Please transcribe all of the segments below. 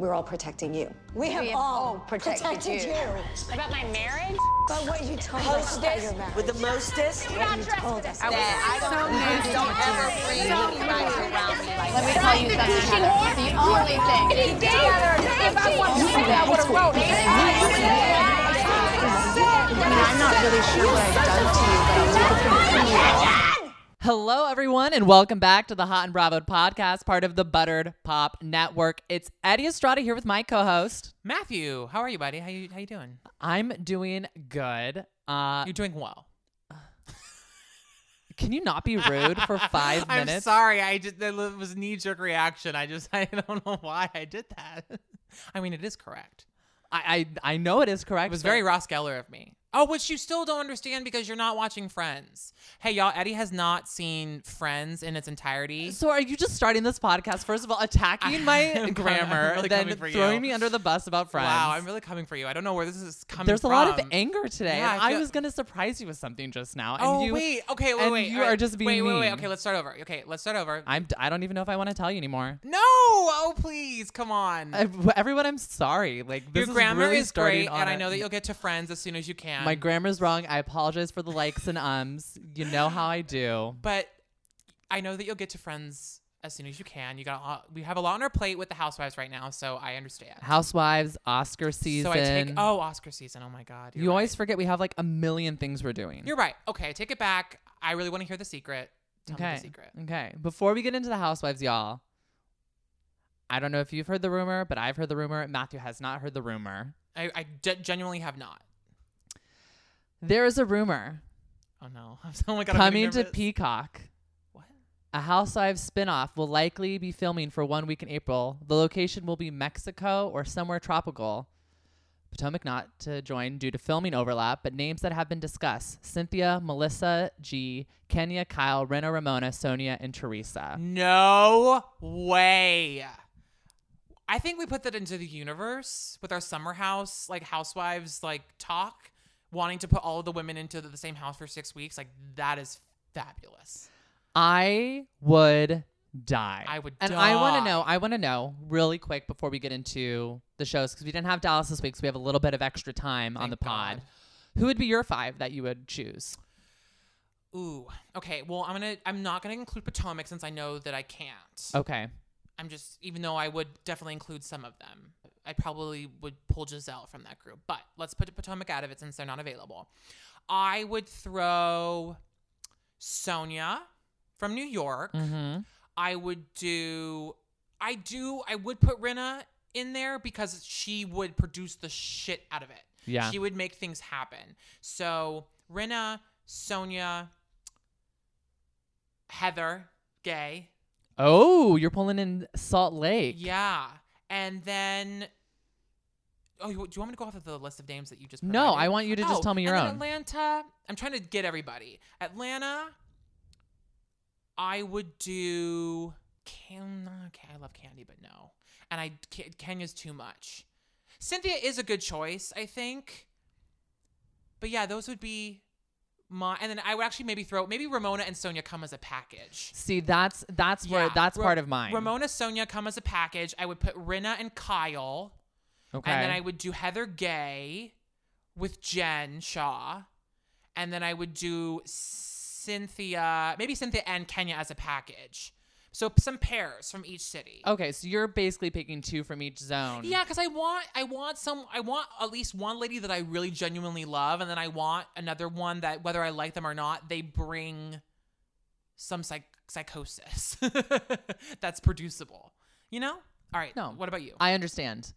we're all protecting you. We have all protected you. About my marriage? But what you told us about your marriage. With the mostest? I don't ever bring anybody around me like that. Let me tell you something, Heather. The only thing. If I wanted to do that, I would have wrote it. I'm not really sure what I've done to you, but I'm looking for you. Hello, everyone, and welcome back to the Hot and Bravo podcast, part of the Buttered Pop Network. It's Eddie Estrada here with my co-host. Matthew, how are you, buddy? How you doing? I'm doing good. You're doing well. Can you not be rude for 5 minutes? I'm sorry. That was knee-jerk reaction. I don't know why I did that. I mean, it is correct. I know it is correct. It was very Ross Geller of me. Oh, which you still don't understand because you're not watching Friends. Hey, y'all, Eddie has not seen Friends in its entirety. So are you just starting this podcast, first of all, attacking my grammar, really then throwing me under the bus about Friends? Wow, I'm really coming for you. I don't know where this is coming from. There's a lot of anger today. Yeah, I was going to surprise you with something just now. And you are just being mean. Okay, let's start over. I don't even know if I want to tell you anymore. No! Oh, please, come on. Everyone, I'm sorry. Like, this your grammar is great, and I know that you'll get to Friends as soon as you can. My grammar's wrong. I apologize for the likes and ums. You know how I do. But I know that you'll get to Friends as soon as you can. We have a lot on our plate with the Housewives right now, so I understand. Housewives, Oscar season. So Oscar season. Oh my God. You always forget we have like a million things we're doing. You're right. Okay, take it back. I really want to hear the secret. Tell me the secret. Okay. Before we get into the Housewives, y'all, I don't know if you've heard the rumor, but I've heard the rumor. Matthew has not heard the rumor. I genuinely have not. There is a rumor. Oh no! Coming to Peacock. What? A Housewives spinoff will likely be filming for 1 week in April. The location will be Mexico or somewhere tropical. Potomac not to join due to filming overlap, but names that have been discussed: Cynthia, Melissa, G, Kenya, Kyle, Rinna, Ramona, Sonja, and Teresa. No way. I think we put that into the universe with our Summer House, like Housewives, like talk. Wanting to put all of the women into the same house for 6 weeks. Like, that is fabulous. I would die. I want to know really quick before we get into the shows, because we didn't have Dallas this week, so we have a little bit of extra time on the pod. God. Who would be your five that you would choose? Ooh. Okay. Well, I'm not going to include Potomac since I know that I can't. Okay. Even though I would definitely include some of them. I probably would pull Giselle from that group, but let's put Potomac out of it since they're not available. I would throw Sonja from New York. Mm-hmm. I would put Rinna in there because she would produce the shit out of it. Yeah. She would make things happen. So Rinna, Sonja, Heather, Gay. Oh, you're pulling in Salt Lake. Yeah. And then, do you want me to go off of the list of names that you just provided? No, I want you to just tell me your own. Atlanta. I'm trying to get everybody. Atlanta, I would do, I love Kandi, but no. And Kenya's too much. Cynthia is a good choice, I think. But yeah, those would be and then I would actually maybe Ramona and Sonja come as a package. See, that's part of mine. Ramona, Sonja come as a package. I would put Rinna and Kyle. Okay. And then I would do Heather Gay with Jen Shaw. And then I would do Cynthia and Kenya as a package. So some pairs from each city. Okay, so you're basically picking two from each zone. Yeah, because I want at least one lady that I really genuinely love, and then I want another one that, whether I like them or not, they bring some psychosis that's producible. You know? All right. No. What about you? I understand.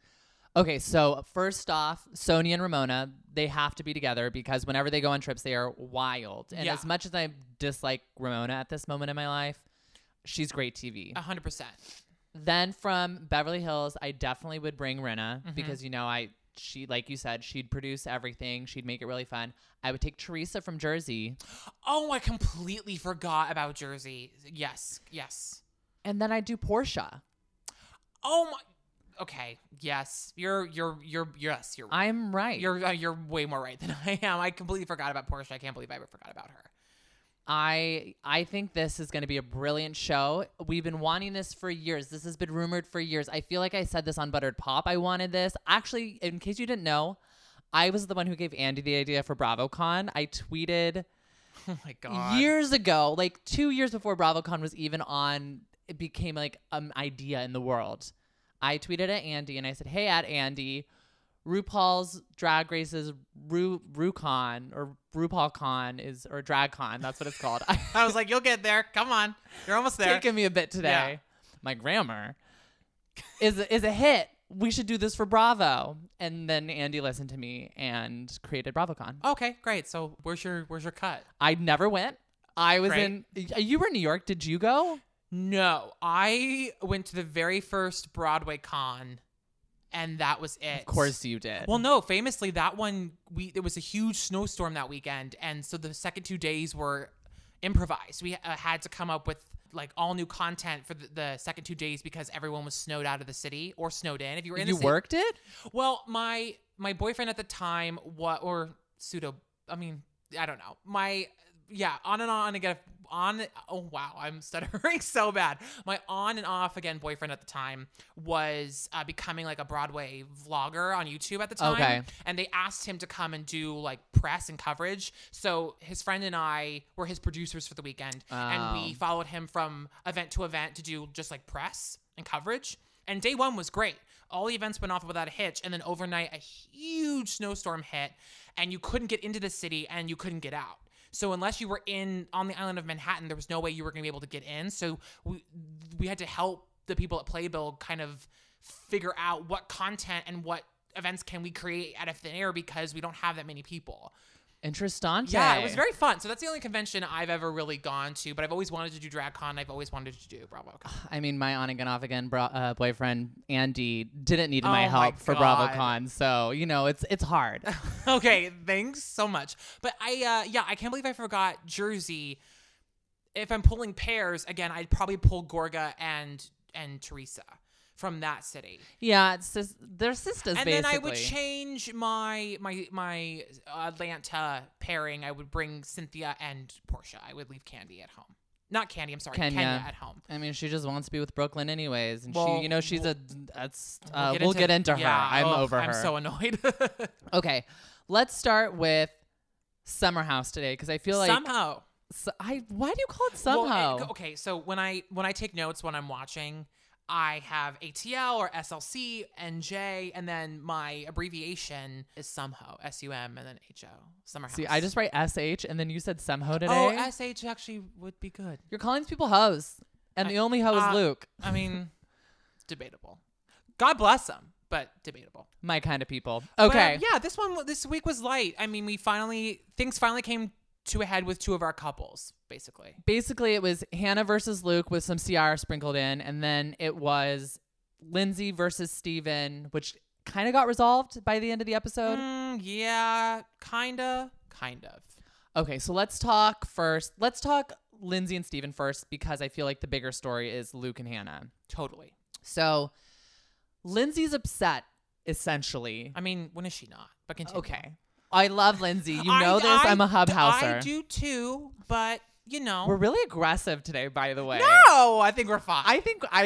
Okay, so first off, Sonja and Ramona, they have to be together because whenever they go on trips, they are wild. And as much as I dislike Ramona at this moment in my life, she's great TV. 100%. Then from Beverly Hills, I definitely would bring Rinna because, she, like you said, she'd produce everything. She'd make it really fun. I would take Teresa from Jersey. Oh, I completely forgot about Jersey. Yes. And then I'd do Porsha. Oh my. Okay. Yes. You're right. I'm right. You're way more right than I am. I completely forgot about Porsha. I can't believe I ever forgot about her. I think this is going to be a brilliant show. We've been wanting this for years. This has been rumored for years. I feel like I said this on Buttered Pop. I wanted this. Actually, in case you didn't know, I was the one who gave Andy the idea for BravoCon. I tweeted years ago, like 2 years before BravoCon was even on, it became like an idea in the world. I tweeted at Andy and I said, hey, at Andy, RuPaul's Drag Races RuPaul Con, or Drag Con. That's what it's called. I was like, you'll get there. Come on. You're almost there. It's taking me a bit today. Yeah. My grammar is a hit. We should do this for Bravo. And then Andy listened to me and created BravoCon. Okay, great. So where's your cut? I never went. I was you were in New York. Did you go? No, I went to the very first Broadway con. And that was it. Of course you did. Well, no, famously that one, there was a huge snowstorm that weekend. And so the second 2 days were improvised. We had to come up with like all new content for the second 2 days because everyone was snowed out of the city or snowed in. If you were in the city. You worked it? Well, my boyfriend at the time, I don't know. I'm stuttering so bad. My on and off again boyfriend at the time was becoming like a Broadway vlogger on YouTube at the time. Okay. And they asked him to come and do like press and coverage. So his friend and I were his producers for the weekend. Oh. And we followed him from event to event to do just like press and coverage. And day one was great. All the events went off without a hitch. And then overnight, a huge snowstorm hit and you couldn't get into the city and you couldn't get out. So unless you were on the island of Manhattan, there was no way you were going to be able to get in. So we had to help the people at Playbill kind of figure out what content and what events can we create out of thin air because we don't have that many people. Interesting. Yeah, it was very fun. So that's the only convention I've ever really gone to, but I've always wanted to do DragCon. I've always wanted to do BravoCon. I mean, my on again, off again boyfriend, Andy, didn't need my help for BravoCon. So, you know, it's hard. Okay, thanks so much. But I can't believe I forgot Jersey. If I'm pulling pairs, again, I'd probably pull Gorga and Teresa from that city. Yeah, it's just, they're sisters, and basically. And then I would change my Atlanta pairing. I would bring Cynthia and Porsha. I would leave Kandi at home. Not Kandi, I'm sorry. Kenya at home. I mean, she just wants to be with Brooklyn anyways. And we'll get into her. Yeah, I'm over her. I'm so annoyed. Okay, let's start with Summer House today because I feel like... Somehow. Why do you call it somehow? Well, so when I take notes when I'm watching... I have ATL or SLC, NJ, and then my abbreviation is SUMHO, SUM, and then HO, Summer House. See, I just write SH, and then you said SUMHO today. Oh, SH actually would be good. You're calling people hoes, and the only hoe is Luke. I mean, debatable. God bless him, but debatable. My kind of people. Okay. But, yeah, this week was light. I mean, things finally came to a head with two of our couples, basically. Basically, it was Hannah versus Luke with some Ciara sprinkled in, and then it was Lindsay versus Steven, which kind of got resolved by the end of the episode. Kind of. Okay, so let's talk Lindsay and Steven first, because I feel like the bigger story is Luke and Hannah. Totally. So Lindsay's upset, essentially. I mean, when is she not? But continue. Okay. I love Lindsay. You know this. I'm a hub houser. I do too, but you know. We're really aggressive today, by the way. No, I think we're fine. I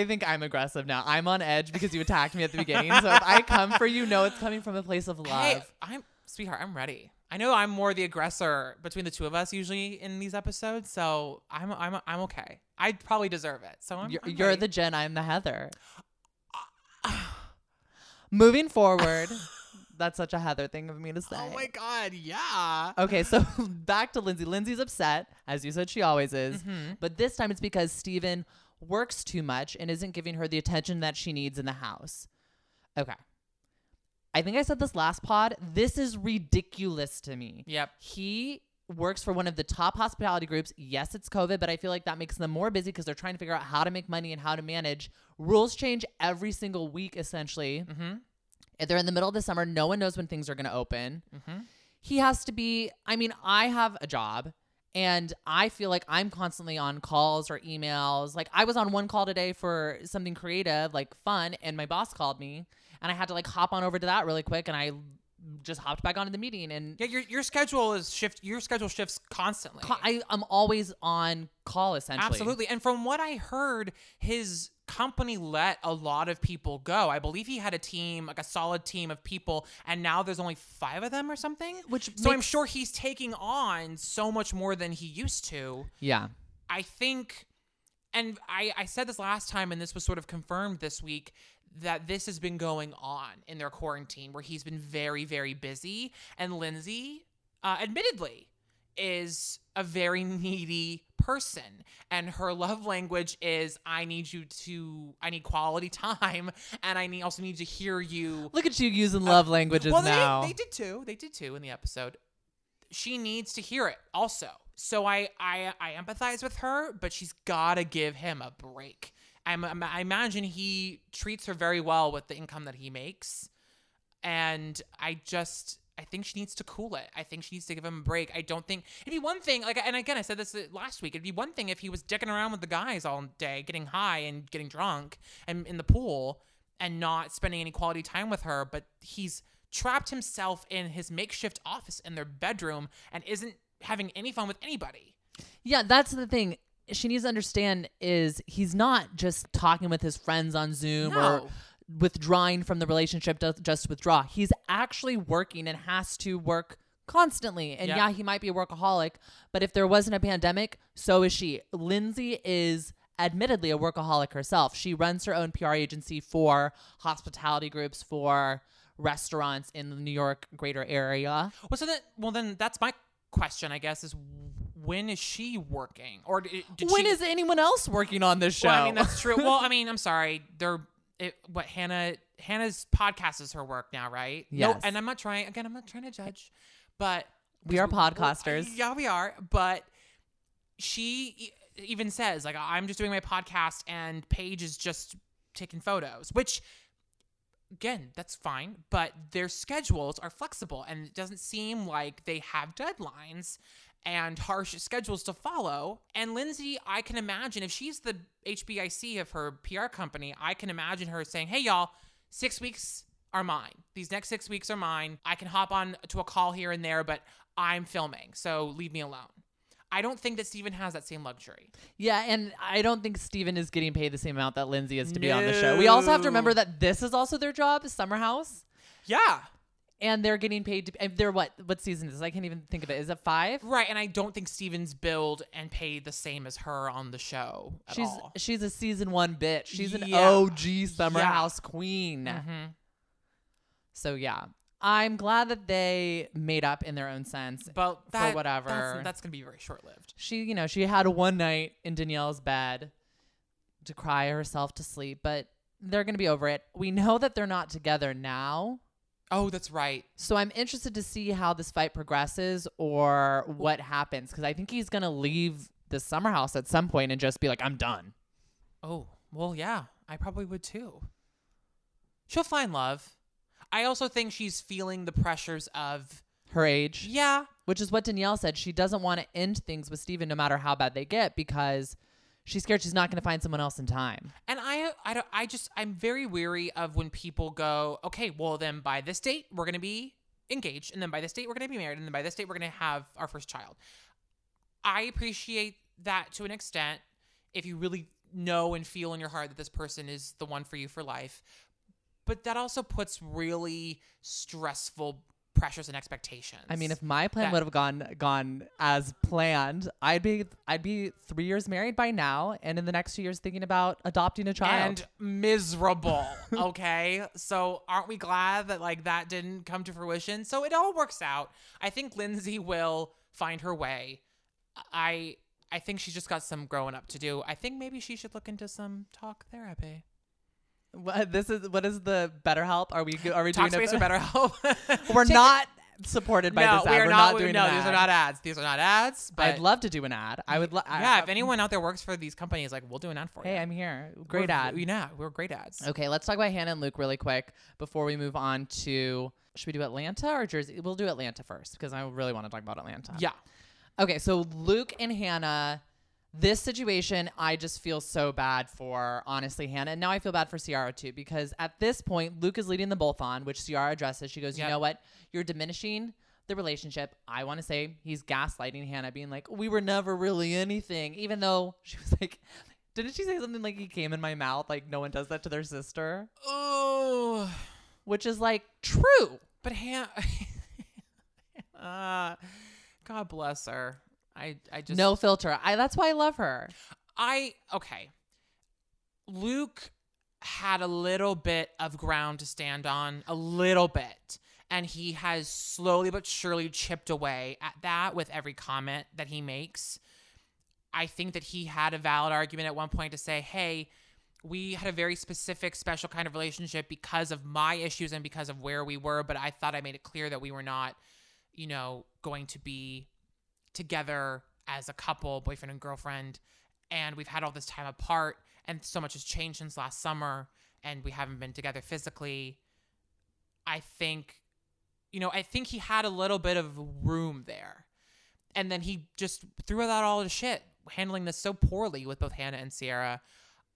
think I'm aggressive now. I'm on edge because you attacked me at the beginning. So if I come for you, know it's coming from a place of love. Hey, sweetheart, I'm ready. I know I'm more the aggressor between the two of us usually in these episodes. So I'm okay. I probably deserve it. So you're the Jen. I'm the Heather. Moving forward. That's such a Heather thing of me to say. Oh my God. Yeah. Okay. So back to Lindsay. Lindsay's upset. As you said, she always is. Mm-hmm. But this time it's because Steven works too much and isn't giving her the attention that she needs in the house. Okay. I think I said this last pod. This is ridiculous to me. Yep. He works for one of the top hospitality groups. Yes, it's COVID, but I feel like that makes them more busy because they're trying to figure out how to make money and how to manage. Rules change every single week, essentially. Mm-hmm. They're in the middle of the summer. No one knows when things are going to open. Mm-hmm. He has to be, I mean, I have a job and I feel like I'm constantly on calls or emails. Like I was on one call today for something creative, like fun. And my boss called me and I had to like hop on over to that really quick. And I just hopped back onto the meeting. And yeah, your schedule is shift. Your schedule shifts constantly. I'm always on call, essentially. Absolutely. And from what I heard, his company let a lot of people go. I believe he had a team, like a solid team of people, and now there's only 5 of them or something. So I'm sure he's taking on so much more than he used to. Yeah. I think, and I said this last time, and this was sort of confirmed this week, that this has been going on in their quarantine, where he's been very, very busy. And Lindsay, admittedly, is a very needy person, and her love language is I need quality time, and I also need to hear you. Look at you using love languages now. They did too in the episode. She needs to hear it also. So I empathize with her, but she's gotta give him a break. I imagine he treats her very well with the income that he makes, and I think she needs to cool it. I think she needs to give him a break. I don't think it'd be one thing, like, and again, I said this last week, it'd be one thing if he was dicking around with the guys all day, getting high and getting drunk and in the pool and not spending any quality time with her, but he's trapped himself in his makeshift office in their bedroom and isn't having any fun with anybody. Yeah, that's the thing. She needs to understand is he's not just talking with his friends on Zoom or withdrawing from the relationship to just withdraw. He's actually working and has to work constantly. And yeah, he might be a workaholic, but if there wasn't a pandemic, so is she. Lindsay is admittedly a workaholic herself. She runs her own PR agency for hospitality groups, for restaurants in the New York greater area. Well, then that's my question, I guess, is when is she working? Or is anyone else working on this show? Well, I mean, that's true. Well, I mean, I'm sorry. Hannah's podcast is her work now, right? Yes. No, and I'm not trying to judge, but we are podcasters. Yeah, we are. But she even says, like, I'm just doing my podcast and Paige is just taking photos, which again, that's fine, but their schedules are flexible and it doesn't seem like they have deadlines and harsh schedules to follow. And Lindsay, I can imagine, if she's the HBIC of her PR company, I can imagine her saying, hey, y'all, 6 weeks are mine. These next 6 weeks are mine. I can hop on to a call here and there, but I'm filming, so leave me alone. I don't think that Steven has that same luxury. Yeah, and I don't think Steven is getting paid the same amount that Lindsay is to be on the show. We also have to remember that this is also their job, is Summer House. Yeah. And they're getting paid they're what season is this? I can't even think of it. Is it 5? Right. And I don't think Steven's billed and paid the same as her on the show at all. She's a season 1 bitch. She's an OG Summer House queen. Mm-hmm. So yeah, I'm glad that they made up in their own sense, but for whatever. That's going to be very short lived. She, she had a one night in Danielle's bed to cry herself to sleep, but they're going to be over it. We know that they're not together now. Oh, that's right. So I'm interested to see how this fight progresses or what happens, because I think he's going to leave the Summer House at some point and just be like, I'm done. Oh, well, yeah, I probably would too. She'll find love. I also think she's feeling the pressures of her age. Yeah. Which is what Danielle said. She doesn't want to end things with Steven no matter how bad they get, because she's scared she's not going to find someone else in time. And I'm very weary of when people go, okay, well then by this date we're going to be engaged, and then by this date we're going to be married, and then by this date we're going to have our first child. I appreciate that to an extent if you really know and feel in your heart that this person is the one for you for life. But that also puts really stressful pressures and expectations. I mean, if my plan would have gone as planned, I'd be 3 years married by now, and in the next 2 years thinking about adopting a child and miserable. Okay, so aren't we glad that that didn't come to fruition? So it all works out. I think Lindsay will find her way. I think she's just got some growing up to do. I think maybe she should look into some talk therapy. What is the BetterHelp? Are we doing Talkspace or BetterHelp? We're not supported by this ad. We're not doing an ad. No, these are not ads. These are not ads. But I'd love to do an ad. I would. If anyone out there works for these companies, we'll do an ad for you. Hey, I'm here. Great ad. Yeah, we're great ads. Okay, let's talk about Hannah and Luke really quick before we move on to. Should we do Atlanta or Jersey? We'll do Atlanta first because I really want to talk about Atlanta. Yeah. Okay, so Luke and Hannah This situation, I just feel so bad for, honestly, Hannah. And now I feel bad for Ciara, too, because at this point, Luke is leading them both on, which Ciara addresses. She goes, you know what? You're diminishing the relationship. I want to say he's gaslighting Hannah, being like, we were never really anything, even though she was like, didn't she say something like, he came in my mouth? Like, no one does that to their sister. Oh. Which is, like, true. But Hannah, God bless her. I just no filter. That's why I love her. Okay. Luke had a little bit of ground to stand on, a little bit. And he has slowly but surely chipped away at that with every comment that he makes. I think that he had a valid argument at one point to say, hey, we had a very specific, special kind of relationship because of my issues and because of where we were. But I thought I made it clear that we were not, you know, going to be together as a couple, boyfriend and girlfriend, and we've had all this time apart and so much has changed since last summer and we haven't been together physically. I think he had a little bit of room there, and then he just threw out all the shit, handling this so poorly with both Hannah and Ciara.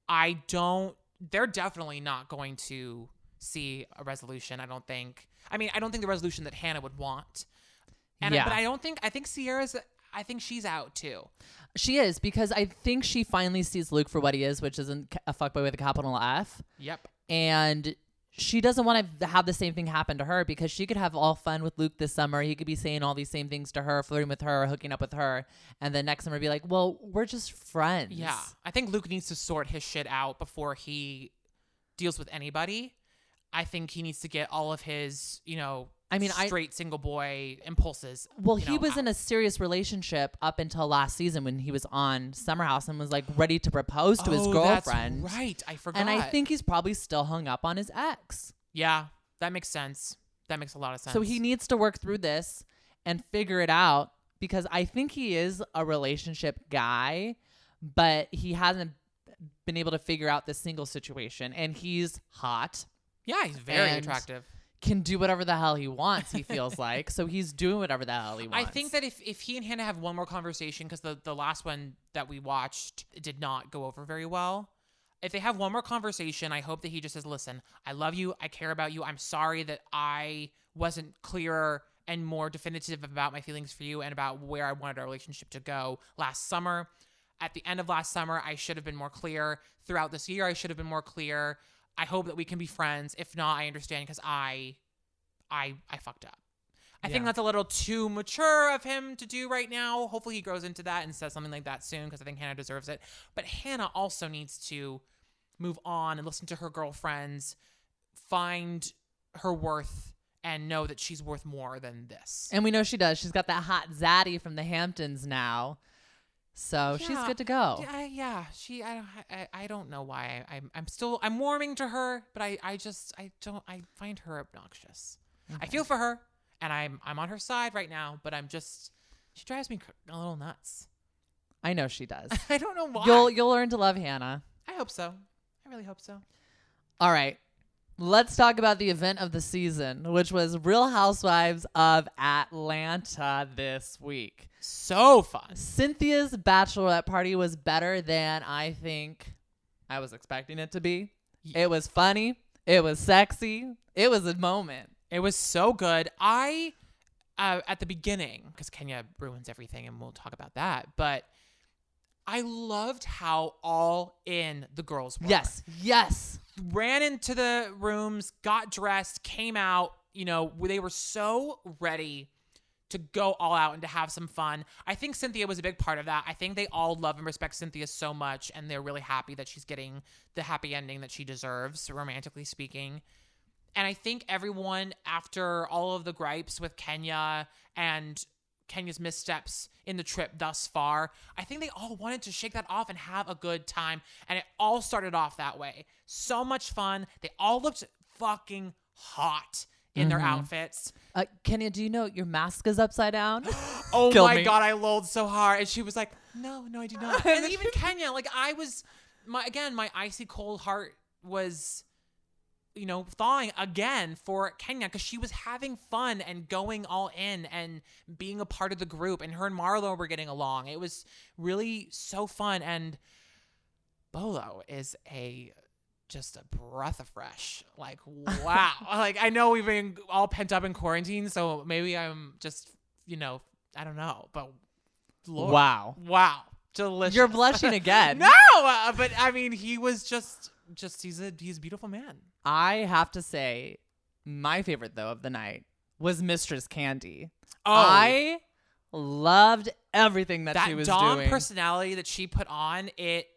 They're definitely not going to see a resolution. I don't think the resolution that Hannah would want. But I think Ciara's, I think she's out too. She is, because I think she finally sees Luke for what he is, which isn't a fuckboy with a capital F. Yep. And she doesn't want to have the same thing happen to her, because she could have all fun with Luke this summer. He could be saying all these same things to her, flirting with her, hooking up with her. And then next summer be like, well, we're just friends. Yeah. I think Luke needs to sort his shit out before he deals with anybody. I think he needs to get all of his, straight single boy impulses. Well, he was out in a serious relationship up until last season when he was on Summer House and was like ready to propose to his girlfriend. That's right. I forgot. And I think he's probably still hung up on his ex. Yeah, that makes sense. That makes a lot of sense. So he needs to work through this and figure it out, because I think he is a relationship guy, but he hasn't been able to figure out the single situation. And he's hot. Yeah, he's very attractive. Can do whatever the hell he wants, he feels like. So he's doing whatever the hell he wants. I think that if he and Hannah have one more conversation, because the last one that we watched did not go over very well. If they have one more conversation, I hope that he just says, listen, I love you. I care about you. I'm sorry that I wasn't clearer and more definitive about my feelings for you and about where I wanted our relationship to go last summer. At the end of last summer, I should have been more clear. Throughout this year, I should have been more clear. I hope that we can be friends. If not, I understand, because I fucked up. I think that's a little too mature of him to do right now. Hopefully he grows into that and says something like that soon, because I think Hannah deserves it. But Hannah also needs to move on and listen to her girlfriends, find her worth, and know that she's worth more than this. And we know she does. She's got that hot zaddy from the Hamptons now. So she's good to go. I don't know why I'm warming to her, but I find her obnoxious. Okay. I feel for her, and I'm on her side right now, but she drives me a little nuts. I know she does. I don't know why. You'll learn to love Hannah. I hope so. I really hope so. All right. Let's talk about the event of the season, which was Real Housewives of Atlanta this week. So fun. Cynthia's bachelorette party was better than I think I was expecting it to be. Yeah. It was funny. It was sexy. It was a moment. It was so good. I at the beginning, because Kenya ruins everything and we'll talk about that, but I loved how all in the girls were. Yes. Ran into the rooms, got dressed, came out. They were so ready to go all out and to have some fun. I think Cynthia was a big part of that. I think they all love and respect Cynthia so much, and they're really happy that she's getting the happy ending that she deserves, romantically speaking. And I think everyone, after all of the gripes with Kenya and Kenya's missteps in the trip thus far, I think they all wanted to shake that off and have a good time. And it all started off that way. So much fun. They all looked fucking hot in their outfits. Kenya, do you know your mask is upside down? Oh my God. I lolled so hard. And she was like, no, I do not. And even Kenya, I was, my icy cold heart was you know, thawing again for Kenya, because she was having fun and going all in and being a part of the group, and her and Marlo were getting along. It was really so fun. And Bolo is just a breath of fresh. Like, wow. Like, I know we've been all pent up in quarantine, so maybe I'm just, you know, I don't know, but Lord, wow. Delicious. You're blushing again. No, but I mean, he was just, he's a beautiful man. I have to say my favorite though of the night was Mistress Kandi. Oh, I loved everything that she was doing. That personality that she put on, it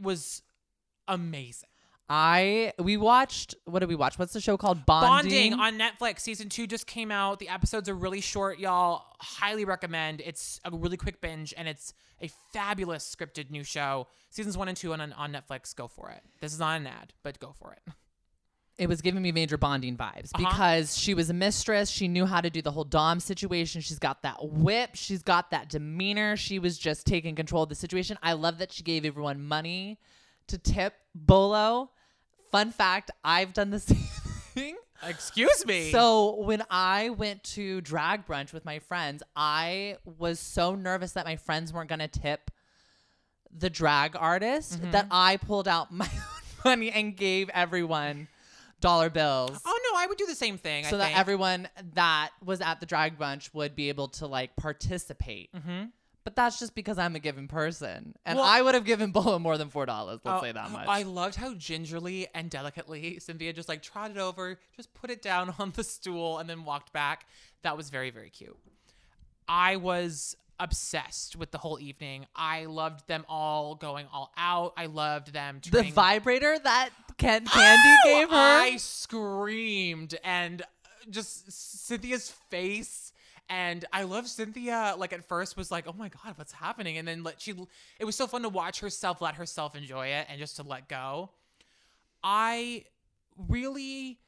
was amazing. We watched what's the show called? Bonding on Netflix. Season 2 just came out. The episodes are really short, y'all. Highly recommend. It's a really quick binge, and it's a fabulous scripted new show. Seasons 1 and 2 on Netflix. Go for it. This is not an ad, but go for it. It was giving me major Bonding vibes because she was a mistress. She knew how to do the whole Dom situation. She's got that whip. She's got that demeanor. She was just taking control of the situation. I love that she gave everyone money to tip Bolo. Fun fact, I've done the same thing. Excuse me. So when I went to drag brunch with my friends, I was so nervous that my friends weren't going to tip the drag artist that I pulled out my own money and gave everyone dollar bills. Oh, no, I would do the same thing. So I think everyone that was at the drag brunch would be able to like participate. Mm-hmm. But that's just because I'm a given person. And I would have given Bolo more than $4. Let's say that much. I loved how gingerly and delicately Cynthia just like trotted over, just put it down on the stool, and then walked back. That was very, very cute. I was obsessed with the whole evening. I loved them all going all out. I loved them. The vibrator that Kandi gave her. I screamed. And just Cynthia's face. And I love Cynthia, like at first was like, oh my God, what's happening? And then it was so fun to watch herself, let herself enjoy it and just to let go. I really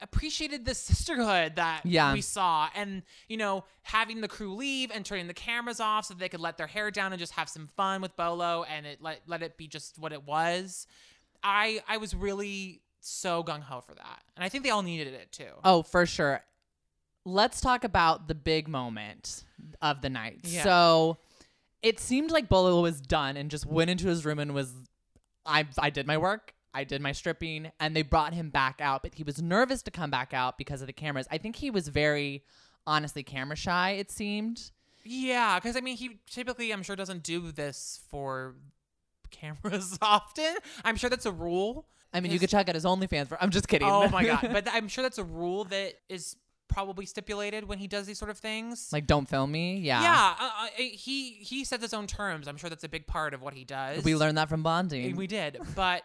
appreciated the sisterhood that we saw, and, you know, having the crew leave and turning the cameras off so they could let their hair down and just have some fun with Bolo, and it let it be just what it was. I was really so gung-ho for that. And I think they all needed it too. Oh, for sure. Let's talk about the big moment of the night. Yeah. So it seemed like Bolo was done and just went into his room and was, I did my work, I did my stripping, and they brought him back out. But he was nervous to come back out because of the cameras. I think he was very, honestly, camera shy, it seemed. Yeah, because, I mean, he typically, I'm sure, doesn't do this for cameras often. I'm sure that's a rule. I mean, you could check out his OnlyFans. I'm just kidding. Oh, my God. But I'm sure that's a rule that is probably stipulated when he does these sort of things, like don't film me. He sets his own terms. I'm sure that's a big part of what he does. We learned that from Bonding. We did. But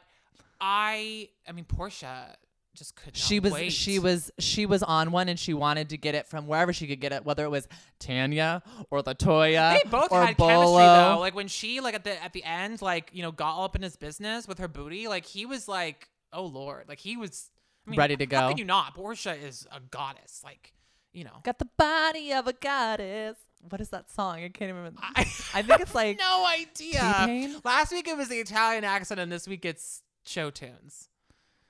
I mean, Porsha just could not. She was on one, and she wanted to get it from wherever she could get it, whether it was Tanya or Latoya. They both had Bolo. Chemistry though, like when she like at the end, like, you know, got all up in his business with her booty, like he was like, oh Lord, like he was, I mean, ready to go. How could you not? Porsha is a goddess. Like, you know. Got the body of a goddess. What is that song? I can't remember. I think it's like. No idea. T-Pain? Last week it was the Italian accent, and this week it's show tunes.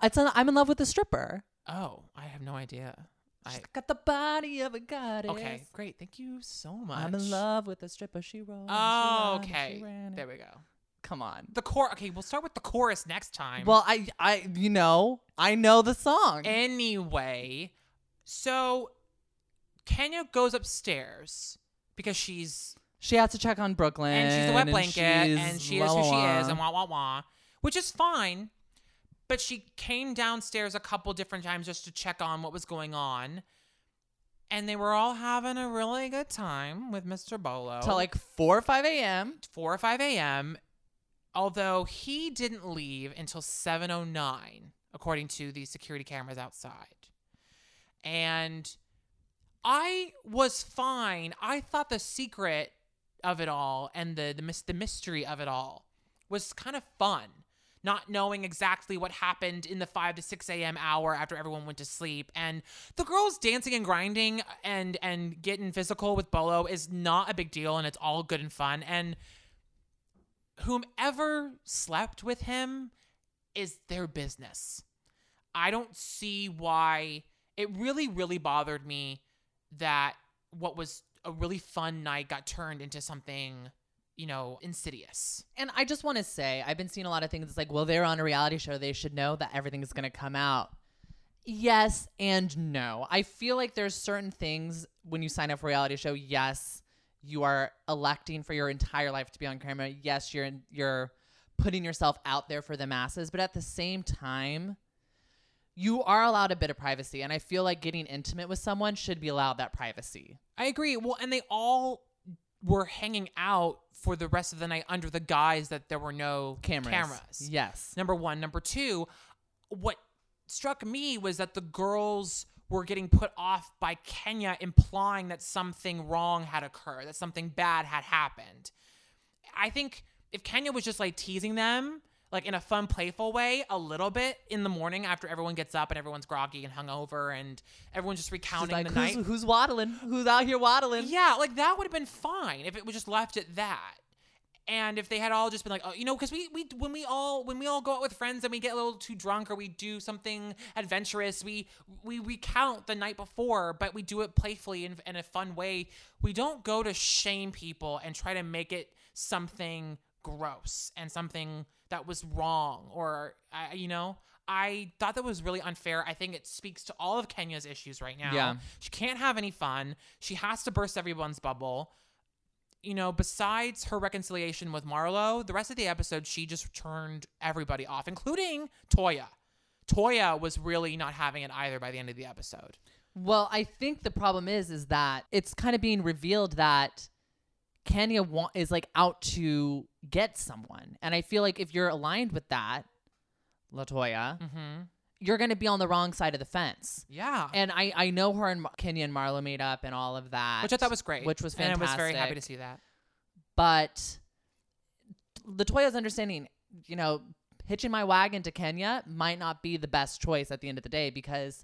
It's I'm in love with a stripper. Oh, I have no idea. She's got the body of a goddess. Okay, great. Thank you so much. I'm in love with a stripper. She rolled. Oh, she ran, okay. She ran. There we go. Come on. The chorus. Okay, we'll start with the chorus next time. Well, I know the song. Anyway, so Kenya goes upstairs because she has to check on Brooklyn. And she's a wet blanket, and she is who she is, and wah, wah, wah, which is fine. But she came downstairs a couple different times just to check on what was going on. And they were all having a really good time with Mr. Bolo. Till like 4 or 5 a.m. Although he didn't leave until 7:09, according to the security cameras outside. And I was fine. I thought the secret of it all and the mystery of it all was kind of fun. Not knowing exactly what happened in the 5 to 6 a.m. hour after everyone went to sleep. And the girls dancing and grinding and getting physical with Bolo is not a big deal, and it's all good and fun. And whomever slept with him is their business. I don't see why. It really, really bothered me that what was a really fun night got turned into something, you know, insidious. And I just want to say, I've been seeing a lot of things. It's like, well, they're on a reality show. They should know that everything is going to come out. Yes and no. I feel like there's certain things when you sign up for a reality show. Yes, you are electing for your entire life to be on camera. Yes, you're putting yourself out there for the masses. But at the same time, you are allowed a bit of privacy. And I feel like getting intimate with someone should be allowed that privacy. I agree. Well, and they all were hanging out for the rest of the night under the guise that there were no cameras. Yes. Number one. Number two, what struck me was that the girls were getting put off by Kenya implying that something wrong had occurred, that something bad had happened. I think if Kenya was just like teasing them, like in a fun, playful way, a little bit in the morning after everyone gets up and everyone's groggy and hungover and everyone's just recounting like, the night. Who's waddling? Who's out here waddling? Yeah, like that would have been fine if it was just left at that. And if they had all just been like, oh, you know, because when we all go out with friends and we get a little too drunk or we do something adventurous, we recount the night before, but we do it playfully and in a fun way. We don't go to shame people and try to make it something gross and something that was wrong. Or, you know, I thought that was really unfair. I think it speaks to all of Kenya's issues right now. Yeah. She can't have any fun. She has to burst everyone's bubble. You know, besides her reconciliation with Marlo, the rest of the episode, she just turned everybody off, including Toya. Toya was really not having it either by the end of the episode. Well, I think the problem is that it's kind of being revealed that Kenya is like out to get someone. And I feel like if you're aligned with that, LaToya, mm-hmm. you're going to be on the wrong side of the fence. Yeah. And I know her and Kenya and Marlo made up and all of that. Which I thought was great. Which was fantastic. And I was very happy to see that. But LaToya's understanding, you know, hitching my wagon to Kenya might not be the best choice at the end of the day, because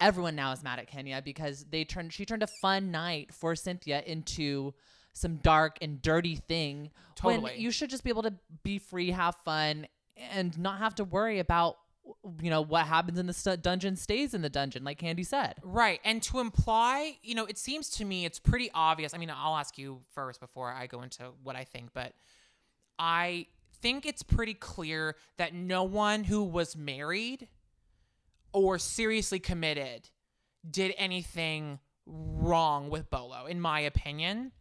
everyone now is mad at Kenya because she turned a fun night for Cynthia into some dark and dirty thing. Totally. When you should just be able to be free, have fun, and not have to worry about, you know, what happens in the dungeon stays in the dungeon, like Kandi said. Right. And to imply, you know, it seems to me it's pretty obvious. I mean, I'll ask you first before I go into what I think, but I think it's pretty clear that no one who was married or seriously committed did anything wrong with Bolo, in my opinion.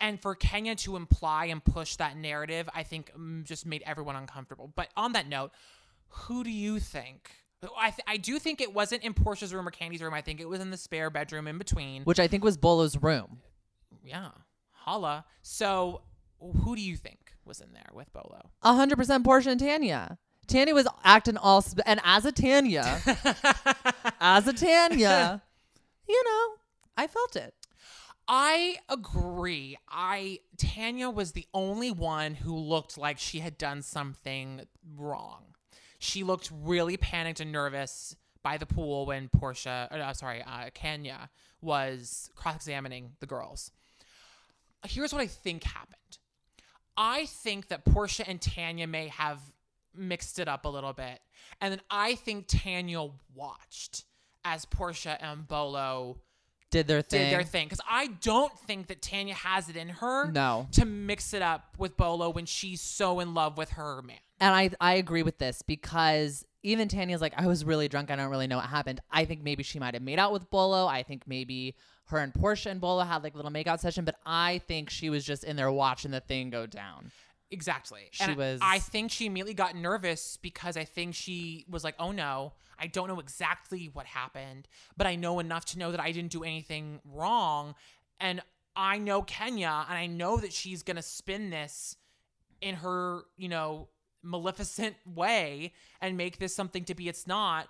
And for Kenya to imply and push that narrative, I think just made everyone uncomfortable. But on that note, who do you think? I do think it wasn't in Portia's room or Candy's room. I think it was in the spare bedroom in between. Which I think was Bolo's room. Yeah. Holla. So who do you think was in there with Bolo? 100% Porsha and Tanya. Tanya was acting all... and as a Tanya, you know, I felt it. I agree. Tanya was the only one who looked like she had done something wrong. She looked really panicked and nervous by the pool when Kenya was cross-examining the girls. Here's what I think happened. I think that Porsha and Tanya may have mixed it up a little bit. And then I think Tanya watched as Porsha and Bolo did their thing. Because I don't think that Tanya has it in her to mix it up with Bolo when she's so in love with her man. And I agree with this, because even Tanya's like, I was really drunk. I don't really know what happened. I think maybe she might have made out with Bolo. I think maybe her and Porsha and Bolo had like a little makeout session. But I think she was just in there watching the thing go down. Exactly. I think she immediately got nervous because I think she was like, oh no, I don't know exactly what happened, but I know enough to know that I didn't do anything wrong. And I know Kenya, and I know that she's going to spin this in her, you know, maleficent way and make this something to be it's not.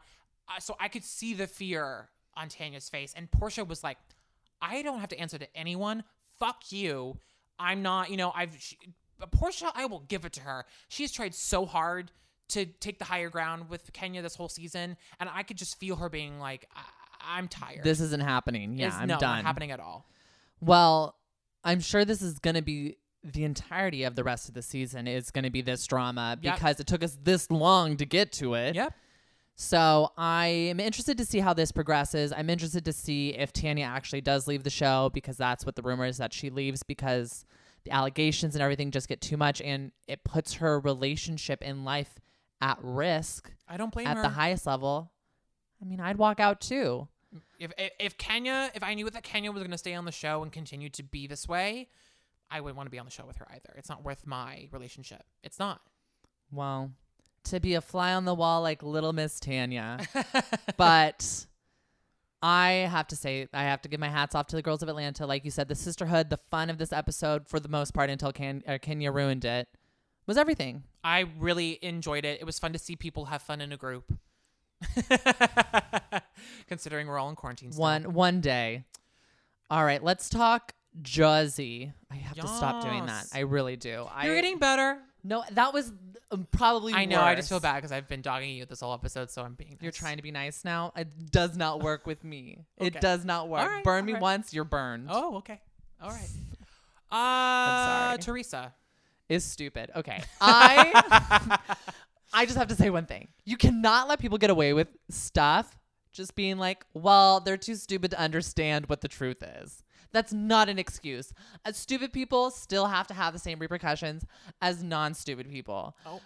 So I could see the fear on Tanya's face. And Porsha was like, I don't have to answer to anyone. Fuck you. I'm not, you know, Porsha, I will give it to her. She's tried so hard to take the higher ground with Kenya this whole season. And I could just feel her being like, I'm tired. This isn't happening. Yeah, I'm done. No, not happening at all. Well, I'm sure this is going to be the entirety of the rest of the season. It's going to be this drama because it took us this long to get to it. Yep. So I am interested to see how this progresses. I'm interested to see if Tanya actually does leave the show, because that's what the rumor is, that she leaves because the allegations and everything just get too much, and it puts her relationship in life at risk. I don't blame her. At the highest level. I mean, I'd walk out too. If I knew that Kenya was going to stay on the show and continue to be this way, I wouldn't want to be on the show with her either. It's not worth my relationship. It's not. Well, to be a fly on the wall like Little Miss Tanya. But I have to say, I have to give my hats off to the girls of Atlanta. Like you said, the sisterhood, the fun of this episode, for the most part, until Kenya ruined it, was everything. I really enjoyed it. It was fun to see people have fun in a group. Considering we're all in quarantine still. One day. All right, let's talk Jersey. I have to stop doing that. I really do. You're getting better. No, that was probably worse. I know. I just feel bad because I've been dogging you this whole episode, so I'm being nice. You're trying to be nice now. It does not work with me. Okay. It does not work. Right, burn me once, you're burned. Oh, okay. All right. I'm sorry. Teresa is stupid. Okay. I just have to say one thing. You cannot let people get away with stuff just being like, well, they're too stupid to understand what the truth is. That's not an excuse. Stupid people still have to have the same repercussions as non-stupid people. Oh.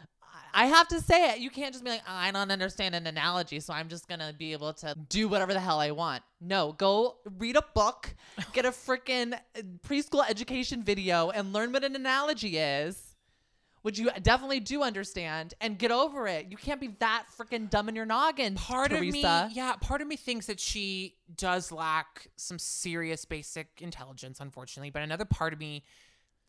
I have to say it. You can't just be like, I don't understand an analogy, so I'm just going to be able to do whatever the hell I want. No, go read a book, get a freaking preschool education video, and learn what an analogy is, which you definitely do understand, and get over it. You can't be that freaking dumb in your noggin, Part of me thinks that she does lack some serious basic intelligence, unfortunately. But another part of me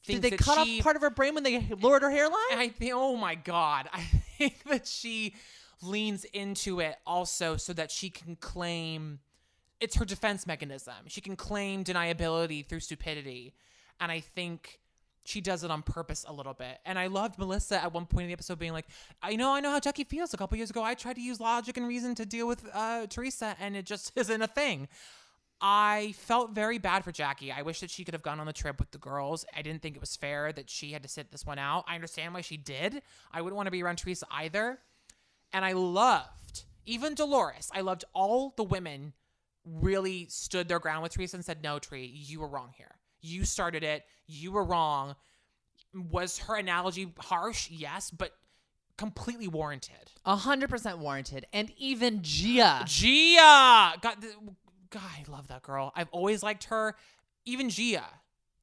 thinks that she... Did they cut off part of her brain when they lowered her hairline? Oh my God. I think that she leans into it also so that she can claim... It's her defense mechanism. She can claim deniability through stupidity. And I think... she does it on purpose a little bit. And I loved Melissa at one point in the episode being like, I know how Jackie feels. A couple years ago, I tried to use logic and reason to deal with Teresa, and it just isn't a thing. I felt very bad for Jackie. I wish that she could have gone on the trip with the girls. I didn't think it was fair that she had to sit this one out. I understand why she did. I wouldn't want to be around Teresa either. And I loved, even Dolores, I loved all the women really stood their ground with Teresa and said, no, Tree, you were wrong here. You started it. You were wrong. Was her analogy harsh? Yes, but completely warranted. 100% warranted. And even Gia. God, I love that girl. I've always liked her. Even Gia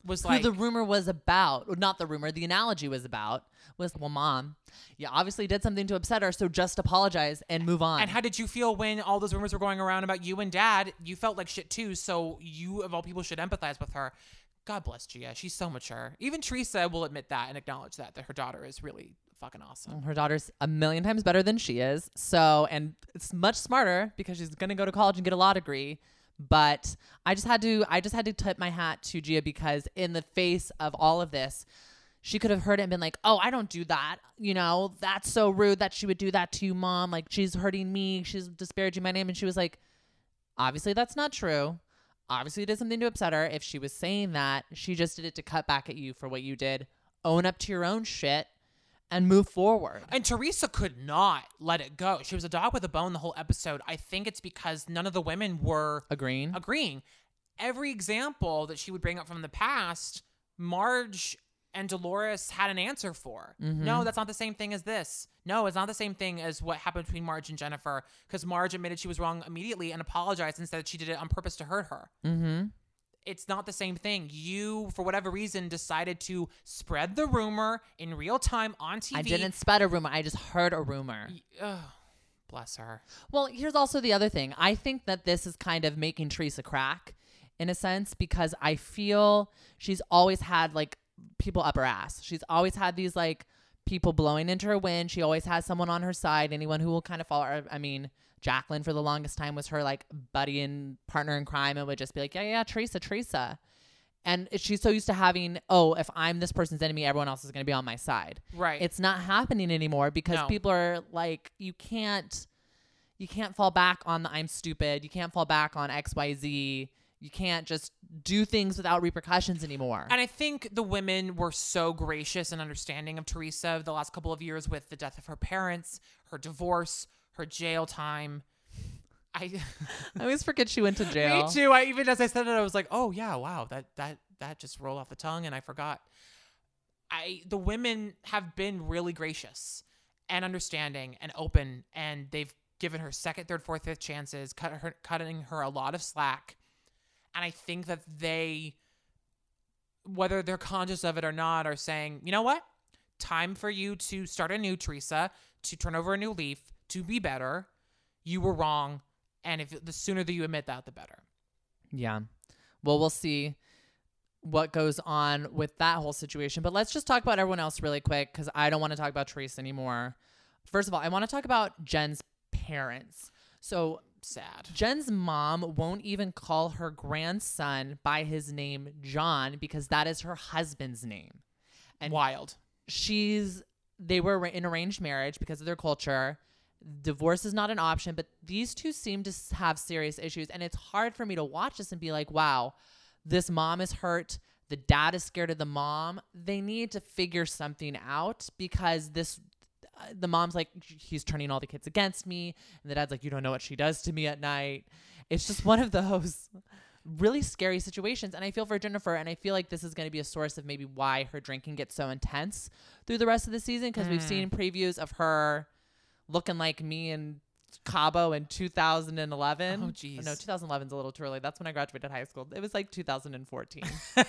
was like... Who the rumor was about. Not the rumor. The analogy was about. Was, well, Mom, you obviously did something to upset her, so just apologize and move on. And how did you feel when all those rumors were going around about you and Dad? You felt like shit too, so you, of all people, should empathize with her. God bless Gia. She's so mature. Even Teresa will admit that and acknowledge that her daughter is really fucking awesome. Her daughter's a million times better than she is. So, and it's much smarter because she's going to go to college and get a law degree. But I just had to tip my hat to Gia, because in the face of all of this, she could have heard it and been like, oh, I don't do that. You know, that's so rude that she would do that to you, Mom. Like, she's hurting me. She's disparaging my name. And she was like, obviously that's not true. Obviously, it did something to upset her. If she was saying that, she just did it to cut back at you for what you did. Own up to your own shit and move forward. And Teresa could not let it go. She was a dog with a bone the whole episode. I think it's because none of the women were agreeing. Every example that she would bring up from the past, Marge and Dolores had an answer for. Mm-hmm. No, that's not the same thing as this. No, it's not the same thing as what happened between Marge and Jennifer, because Marge admitted she was wrong immediately and apologized and said she did it on purpose to hurt her. Mm-hmm. It's not the same thing. You, for whatever reason, decided to spread the rumor in real time on TV. I didn't spread a rumor. I just heard a rumor. Bless her. Well, here's also the other thing. I think that this is kind of making Teresa crack in a sense, because I feel she's always had like people up her ass. She's always had these like people blowing into her wind. She always has someone on her side, anyone who will kind of follow her. I mean, Jacqueline for the longest time was her like buddy and partner in crime, and would just be like, yeah, Teresa. And she's so used to having, oh, if I'm this person's enemy, everyone else is going to be on my side. Right. It's not happening anymore, because people are like, you can't fall back on the I'm stupid. You can't fall back on XYZ. You can't just do things without repercussions anymore. And I think the women were so gracious and understanding of Teresa the last couple of years with the death of her parents, her divorce, her jail time. I always forget she went to jail. Me too. Even as I said it, I was like, oh yeah, wow, that just rolled off the tongue, and I forgot. The women have been really gracious and understanding and open, and they've given her second, third, fourth, fifth chances, cutting her a lot of slack. And I think that they, whether they're conscious of it or not, are saying, you know what? Time for you to start anew, Teresa, to turn over a new leaf, to be better. You were wrong. And if the sooner that you admit that, the better. Yeah. Well, we'll see what goes on with that whole situation. But let's just talk about everyone else really quick, because I don't want to talk about Teresa anymore. First of all, I want to talk about Jen's parents. So sad. Jen's mom won't even call her grandson by his name, John, because that is her husband's name. And wild. They were in arranged marriage because of their culture. Divorce is not an option, but these two seem to have serious issues. And it's hard for me to watch this and be like, wow, this mom is hurt. The dad is scared of the mom. They need to figure something out, because the mom's like, he's turning all the kids against me. And the dad's like, you don't know what she does to me at night. It's just one of those really scary situations. And I feel for Jennifer, and I feel like this is going to be a source of maybe why her drinking gets so intense through the rest of the season. Cause we've seen previews of her looking like me in Cabo in 2011. Oh, geez. No, 2011's a little too early. That's when I graduated high school. It was like 2014. I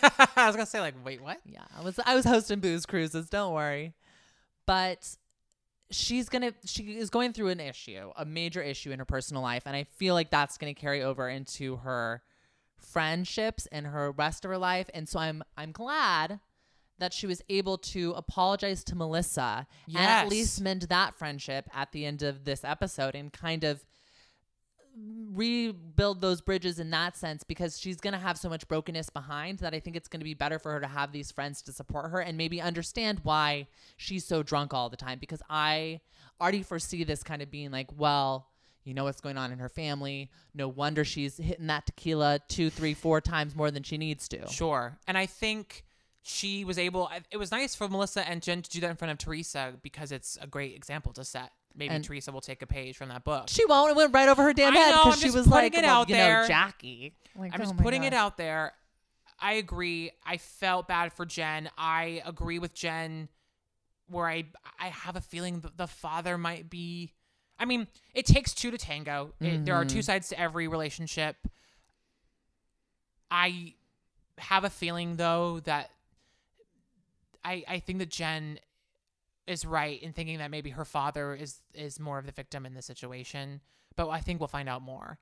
was going to say, like, wait, what? Yeah. I was hosting booze cruises. Don't worry. But she is going through an issue, a major issue in her personal life. And I feel like that's going to carry over into her friendships and her rest of her life. And so I'm glad that she was able to apologize to Melissa, yes, and at least mend that friendship at the end of this episode and kind of rebuild those bridges in that sense, because she's going to have so much brokenness behind that I think it's going to be better for her to have these friends to support her and maybe understand why she's so drunk all the time. Because I already foresee this kind of being like, well, you know what's going on in her family. No wonder she's hitting that tequila 2, 3, 4 times more than she needs to. Sure. And I think she was able, it was nice for Melissa and Jen to do that in front of Teresa, because it's a great example to set. Maybe and Teresa will take a page from that book. She won't. It went right over her damn head, because she was like, well, you know, Jackie. I'm just putting it out there. I agree. I felt bad for Jen. I agree with Jen, where I have a feeling that the father might be, I mean, it takes two to tango. Mm-hmm. There are two sides to every relationship. I have a feeling, though, that I think that Jen is right in thinking that maybe her father is more of the victim in this situation, but I think we'll find out more.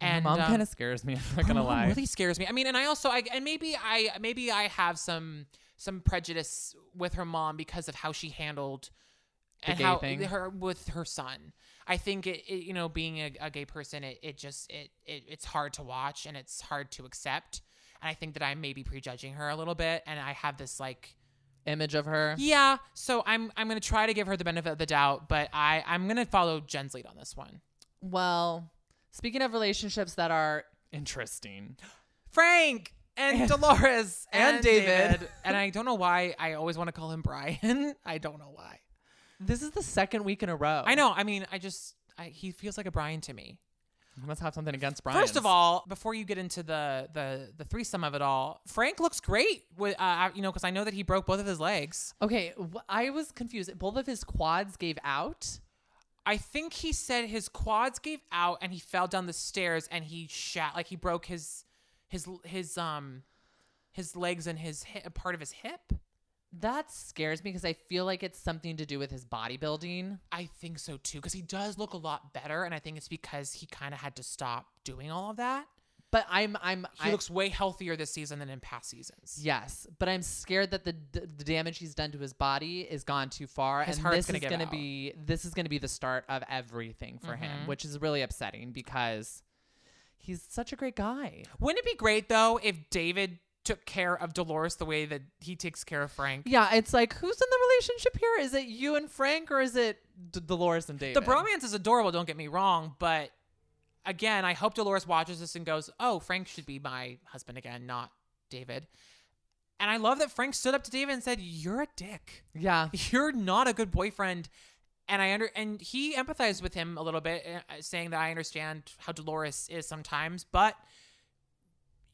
And mom kind of scares me. I'm not gonna lie. Really scares me. I mean, and I also, maybe I have some prejudice with her mom because of how she handled the and how thing. Her with her son. I think it you know, being a gay person, it's hard to watch and it's hard to accept. And I think that I may be prejudging her a little bit, and I have this like image of her. Yeah. So I'm going to try to give her the benefit of the doubt, but I'm going to follow Jen's lead on this one. Well, speaking of relationships that are interesting, Frank and Dolores and David. And I don't know why I always want to call him Brian. I don't know why. This is the second week in a row. I know. I mean, he feels like a Brian to me. I must have something against Brian. First of all, before you get into the threesome of it all, Frank looks great with, you know, because I know that he broke both of his legs. Okay. I was confused. Both of his quads gave out. I think he said his quads gave out and he fell down the stairs and he he broke his legs and a part of his hip. That scares me because I feel like it's something to do with his bodybuilding. I think so too, because he does look a lot better, and I think it's because he kind of had to stop doing all of that. But he looks way healthier this season than in past seasons. Yes, but I'm scared that the damage he's done to his body is gone too far, his heart's gonna give out. This is gonna be the start of everything for him, which is really upsetting because he's such a great guy. Wouldn't it be great though if David took care of Dolores the way that he takes care of Frank? Yeah, it's like, who's in the relationship here? Is it you and Frank, or is it Dolores and David? The bromance is adorable, don't get me wrong, but again, I hope Dolores watches this and goes, oh, Frank should be my husband again, not David. And I love that Frank stood up to David and said, you're a dick. Yeah. You're not a good boyfriend. And and he empathized with him a little bit, saying that I understand how Dolores is sometimes, but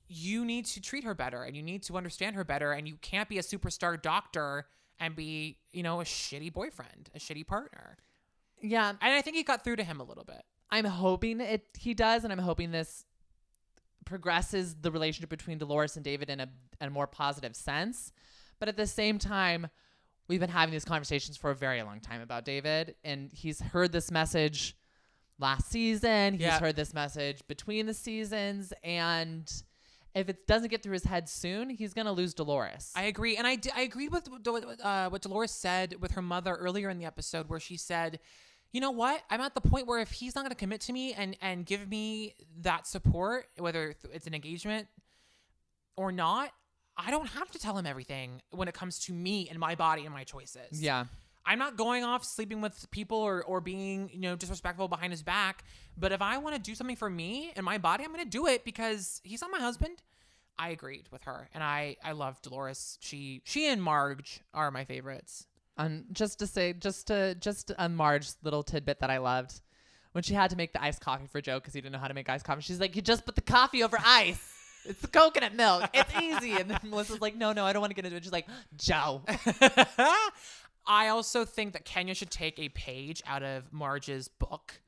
you need to treat her better and you need to understand her better, and you can't be a superstar doctor and be, you know, a shitty boyfriend, a shitty partner. Yeah. And I think he got through to him a little bit. I'm hoping he does, and I'm hoping this progresses the relationship between Dolores and David in a more positive sense. But at the same time, we've been having these conversations for a very long time about David, and he's heard this message last season. He's heard this message between the seasons, and if it doesn't get through his head soon, he's going to lose Dolores. I agree. And I agreed with what Dolores said with her mother earlier in the episode, where she said, you know what? I'm at the point where if he's not going to commit to me and give me that support, whether it's an engagement or not, I don't have to tell him everything when it comes to me and my body and my choices. Yeah. I'm not going off sleeping with people or being, you know, disrespectful behind his back. But if I want to do something for me and my body, I'm going to do it because he's not my husband. I agreed with her. And I love Dolores. She and Marge are my favorites. Just to Marge's little tidbit that I loved, when she had to make the iced coffee for Joe because he didn't know how to make iced coffee, she's like, "You just put the coffee over ice. It's the coconut milk. It's easy." And then Melissa's like, no, I don't want to get into it. She's like, Joe. I also think that Kenya should take a page out of Marge's book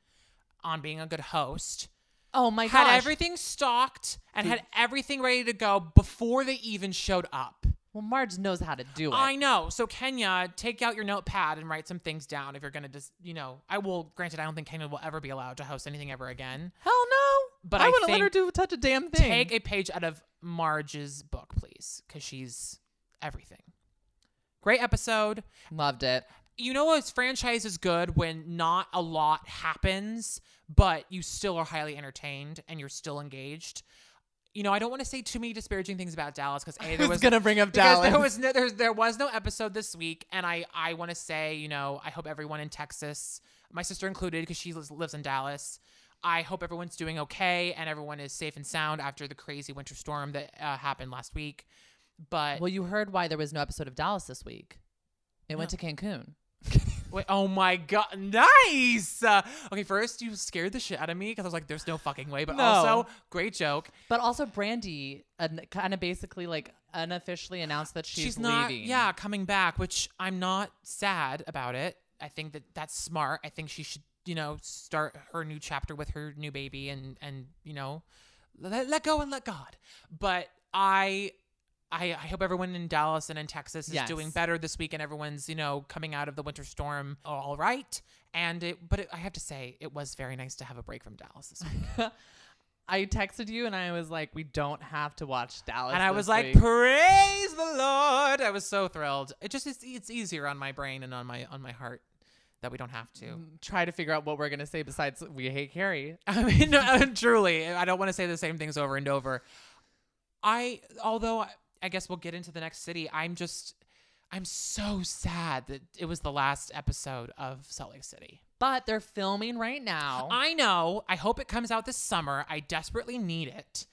on being a good host. Oh my god! Had everything stocked and had everything ready to go before they even showed up. Well, Marge knows how to do it. I know. So Kenya, take out your notepad and write some things down if you're going to just, you know, granted, I don't think Kenya will ever be allowed to host anything ever again. Hell no. But I wouldn't let her do touch a damn thing. Take a page out of Marge's book, please, because she's everything. Great episode. Loved it. You know, a franchise is good when not a lot happens, but you still are highly entertained and you're still engaged. You know, I don't want to say too many disparaging things about Dallas because there was no episode this week, and I want to say, you know, I hope everyone in Texas, my sister included, because she lives in Dallas, I hope everyone's doing okay and everyone is safe and sound after the crazy winter storm that happened last week. But well, you heard why there was no episode of Dallas this week. It went to Cancun. Wait, oh my god, nice. Okay, first you scared the shit out of me because I was like, there's no fucking way, but no. Also great joke. But also Brandy kind of basically like unofficially announced that she's not leaving, coming back, which I'm not sad about it. I think that's smart. I think she should, you know, start her new chapter with her new baby and you know, let go and let God. But I hope everyone in Dallas and in Texas is doing better this week, and everyone's, you know, coming out of the winter storm all right. But I have to say, it was very nice to have a break from Dallas this week. I texted you and I was like, we don't have to watch Dallas. And I was like, praise the Lord. I was so thrilled. It just it's easier on my brain and on my heart that we don't have to try to figure out what we're going to say besides we hate Carrie. I mean, no, truly, I don't want to say the same things over and over. Although I guess we'll get into the next city. I'm so sad that it was the last episode of Salt Lake City. But they're filming right now. I know. I hope it comes out this summer. I desperately need it.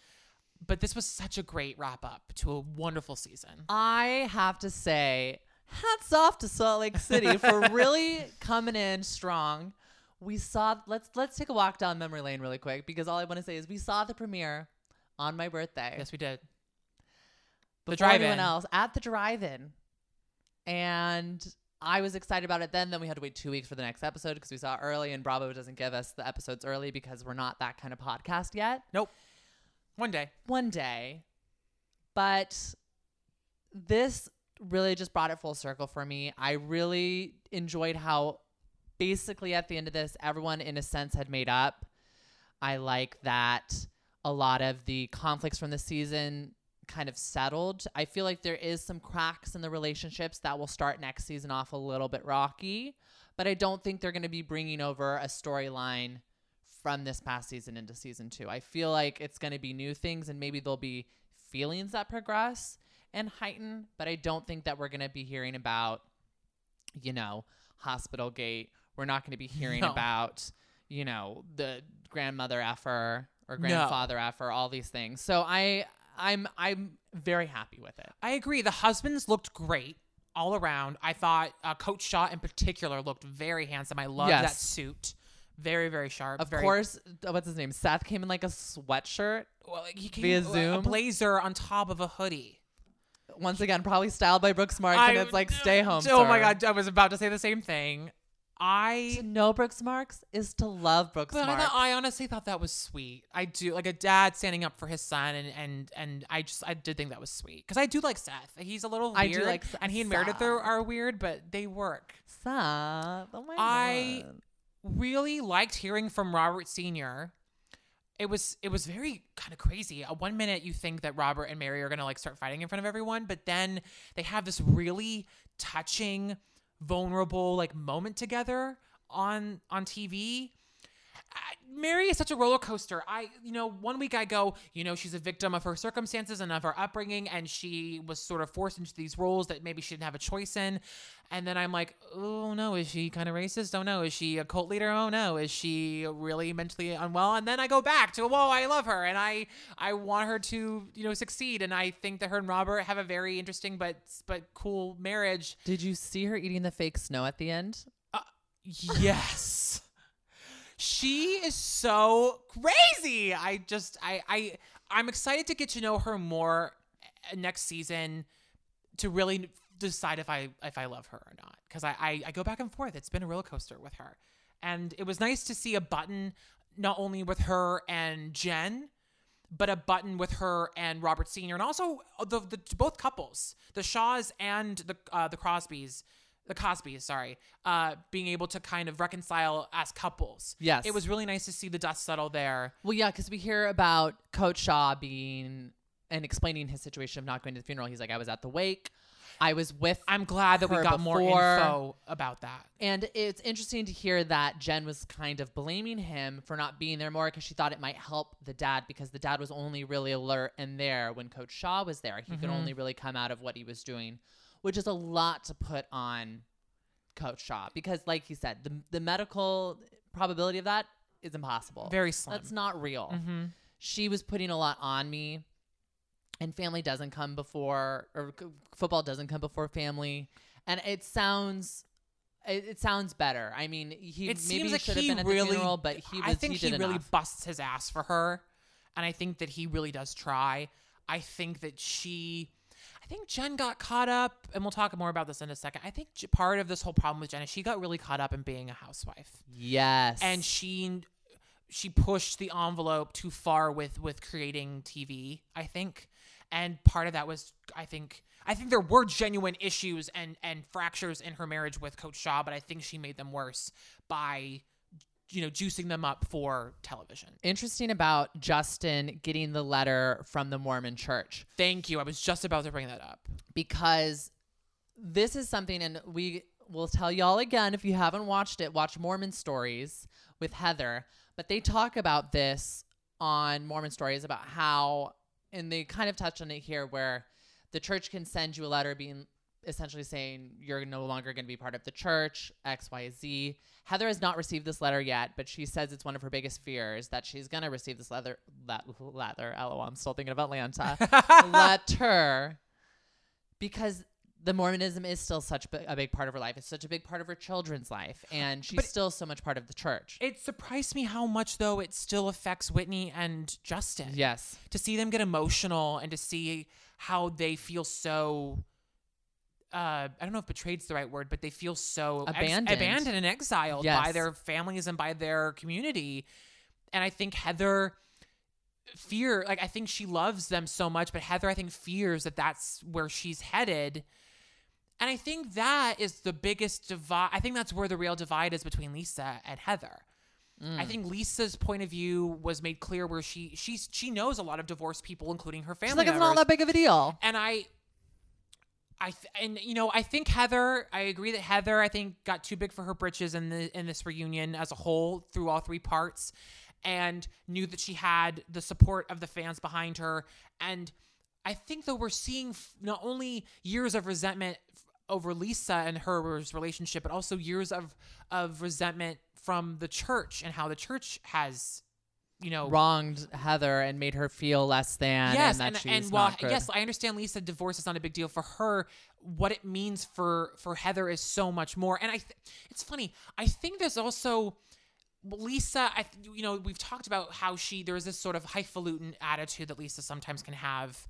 But this was such a great wrap up to a wonderful season. I have to say, hats off to Salt Lake City for really coming in strong. We saw, let's take a walk down memory lane really quick, because all I want to say is we saw the premiere on my birthday. Yes, we did. Before anyone else, at the drive-in, and I was excited about it then. Then we had to wait 2 weeks for the next episode because we saw early, and Bravo doesn't give us the episodes early because we're not that kind of podcast yet. Nope. One day. But this really just brought it full circle for me. I really enjoyed how basically at the end of this, everyone in a sense had made up. I like that a lot of the conflicts from the season kind of settled. I feel like there is some cracks in the relationships that will start next season off a little bit rocky, but I don't think they're going to be bringing over a storyline from this past season into season 2. I feel like it's going to be new things, and maybe there'll be feelings that progress and heighten, but I don't think that we're going to be hearing about, you know, Hospital Gate. We're not going to be hearing about, you know, the grandmother effer or grandfather effer, all these things. So I'm very happy with it. I agree. The husbands looked great. all around. I thought Coach Shaw in particular looked very handsome. I loved that suit. Very, very sharp. Of course, what's his name? Seth came in like a sweatshirt. Well, he came via Zoom. A blazer on top of a hoodie. Once again, probably styled by Brooks Marks, and it's like, stay home, sir. Oh my God, I was about to say the same thing. To know Brooks Marks is to love Brooks Marks. I honestly thought that was sweet. I do. Like a dad standing up for his son. And I did think that was sweet. Because I do like Seth. He's a little weird. I do like Seth. And he and Meredith are weird, but they work. Seth. Oh my God. I really liked hearing from Robert Sr. It was very kind of crazy. One minute you think that Robert and Mary are going to like start fighting in front of everyone. But then they have this really touching, vulnerable like moment together on TV. Mary is such a roller coaster. One week I go, she's a victim of her circumstances and of her upbringing, and she was sort of forced into these roles that maybe she didn't have a choice in. And then I'm like, oh no, is she kind of racist? Oh no, is she a cult leader? Oh no, is she really mentally unwell? And then I go back to, whoa, I love her and I want her to, succeed. And I think that her and Robert have a very interesting but cool marriage. Did you see her eating the fake snow at the end? Yes. She is so crazy. I'm excited to get to know her more next season to really decide if I love her or not. Because I go back and forth. It's been a roller coaster with her. And it was nice to see a button not only with her and Jen, but a button with her and Robert Sr. And also the both couples, the Shaws and the Crosbys. The Cosbys, being able to kind of reconcile as couples. Yes. It was really nice to see the dust settle there. Well, yeah, because we hear about Coach Shaw explaining his situation of not going to the funeral. He's like, I was at the wake. I'm glad that we got more info about that. And it's interesting to hear that Jen was kind of blaming him for not being there more because she thought it might help the dad, because the dad was only really alert and there when Coach Shaw was there. He could only really come out of what he was doing, which is a lot to put on Coach Shaw because, like you said, the medical probability of that is impossible. Very slim. That's not real. Mm-hmm. She was putting a lot on me, and family doesn't come before, or football doesn't come before family. And it sounds better. I mean, he should have been at the funeral, but he really busts his ass for her. And I think that he really does try. I think Jen got caught up, and we'll talk more about this in a second. I think part of this whole problem with Jen is she got really caught up in being a housewife. Yes. And she pushed the envelope too far with creating TV, I think. And part of that was, I think there were genuine issues and fractures in her marriage with Coach Shaw, but I think she made them worse by juicing them up for television. Interesting about Justin getting the letter from the Mormon church. Thank you. I was just about to bring that up. Because this is something, and we will tell y'all again, if you haven't watched it, watch Mormon Stories with Heather. But they talk about this on Mormon Stories about how, and they kind of touch on it here, where the church can send you a letter being essentially saying you're no longer going to be part of the church, X, Y, Z. Heather has not received this letter yet, but she says it's one of her biggest fears that she's going to receive this letter. LOL, I'm still thinking of Atlanta. Letter. Because the Mormonism is still such a big part of her life. It's such a big part of her children's life. And she's still so much part of the church. It surprised me how much, though, it still affects Whitney and Justin. Yes. To see them get emotional and to see how they feel so... I don't know if betrayed's the right word, but they feel so abandoned and exiled by their families and by their community. And I think I think she loves them so much, but Heather, I think, fears that that's where she's headed. And I think that is the biggest divide. I think that's where the real divide is between Lisa and Heather. Mm. I think Lisa's point of view was made clear where she knows a lot of divorced people, including her family. She's like, it's not that big of a deal. And I agree that Heather, I think, got too big for her britches in this reunion as a whole through all three parts, and knew that she had the support of the fans behind her. And I think, though, we're seeing not only years of resentment over Lisa and her relationship, but also years of resentment from the church and how the church has you know, wronged Heather and made her feel less than. Yes, and, that and while good. Yes, I understand Lisa divorce is not a big deal for her. What it means for Heather is so much more. And it's funny. I think there's also Lisa. You know, we've talked about how there is this sort of highfalutin attitude that Lisa sometimes can have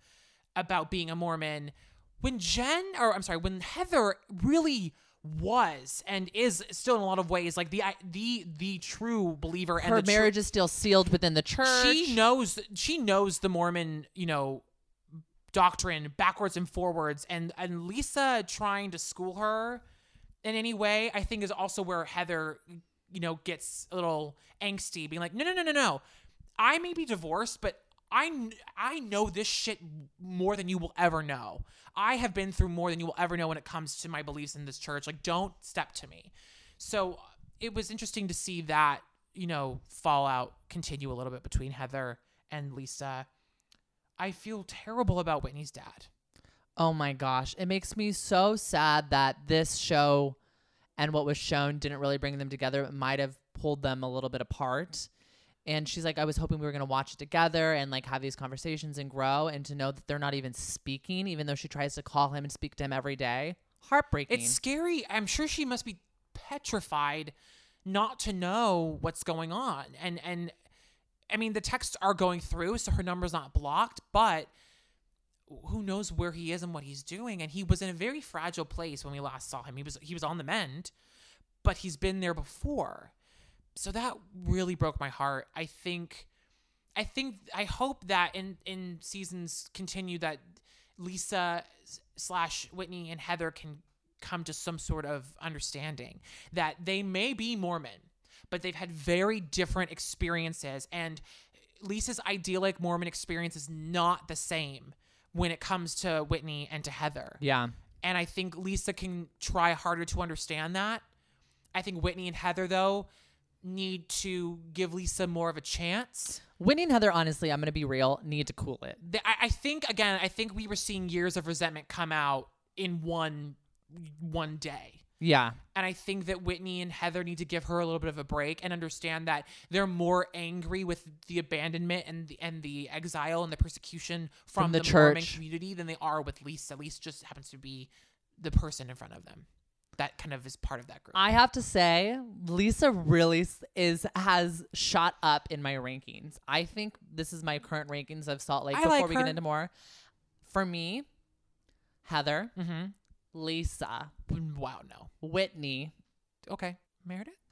about being a Mormon. When Heather really was and is still in a lot of ways like the true believer, and her marriage is still sealed within the church. She knows the Mormon, you know, doctrine backwards and forwards, and Lisa trying to school her in any way, I think, is also where Heather, you know, gets a little angsty, being like, no, I may be divorced, but I know this shit more than you will ever know. I have been through more than you will ever know when it comes to my beliefs in this church. Like, don't step to me. So it was interesting to see that, you know, fallout continue a little bit between Heather and Lisa. I feel terrible about Whitney's dad. Oh my gosh. It makes me so sad that this show and what was shown didn't really bring them together. It might have pulled them a little bit apart. And she's like, I was hoping we were going to watch it together and like have these conversations and grow, and to know that they're not even speaking, even though she tries to call him and speak to him every day. Heartbreaking. It's scary. I'm sure she must be petrified not to know what's going on. And I mean, the texts are going through, so her number's not blocked, but who knows where he is and what he's doing. And he was in a very fragile place when we last saw him. He was on the mend, but he's been there before. So that really broke my heart. I think I hope that in seasons continue that Lisa / Whitney and Heather can come to some sort of understanding that they may be Mormon, but they've had very different experiences, and Lisa's idyllic Mormon experience is not the same when it comes to Whitney and to Heather. Yeah. And I think Lisa can try harder to understand that. I think Whitney and Heather, though, need to give Lisa more of a chance. Whitney and Heather, honestly, I'm going to be real, need to cool it. I think we were seeing years of resentment come out in one day. Yeah. And I think that Whitney and Heather need to give her a little bit of a break and understand that they're more angry with the abandonment and the exile and the persecution from the Mormon community than they are with Lisa. Lisa just happens to be the person in front of them that kind of is part of that group. I have to say, Lisa really has shot up in my rankings. I think this is my current rankings of Salt Lake. Before we get into more, for me, Heather, mm-hmm. Lisa, wow, no, Whitney, okay,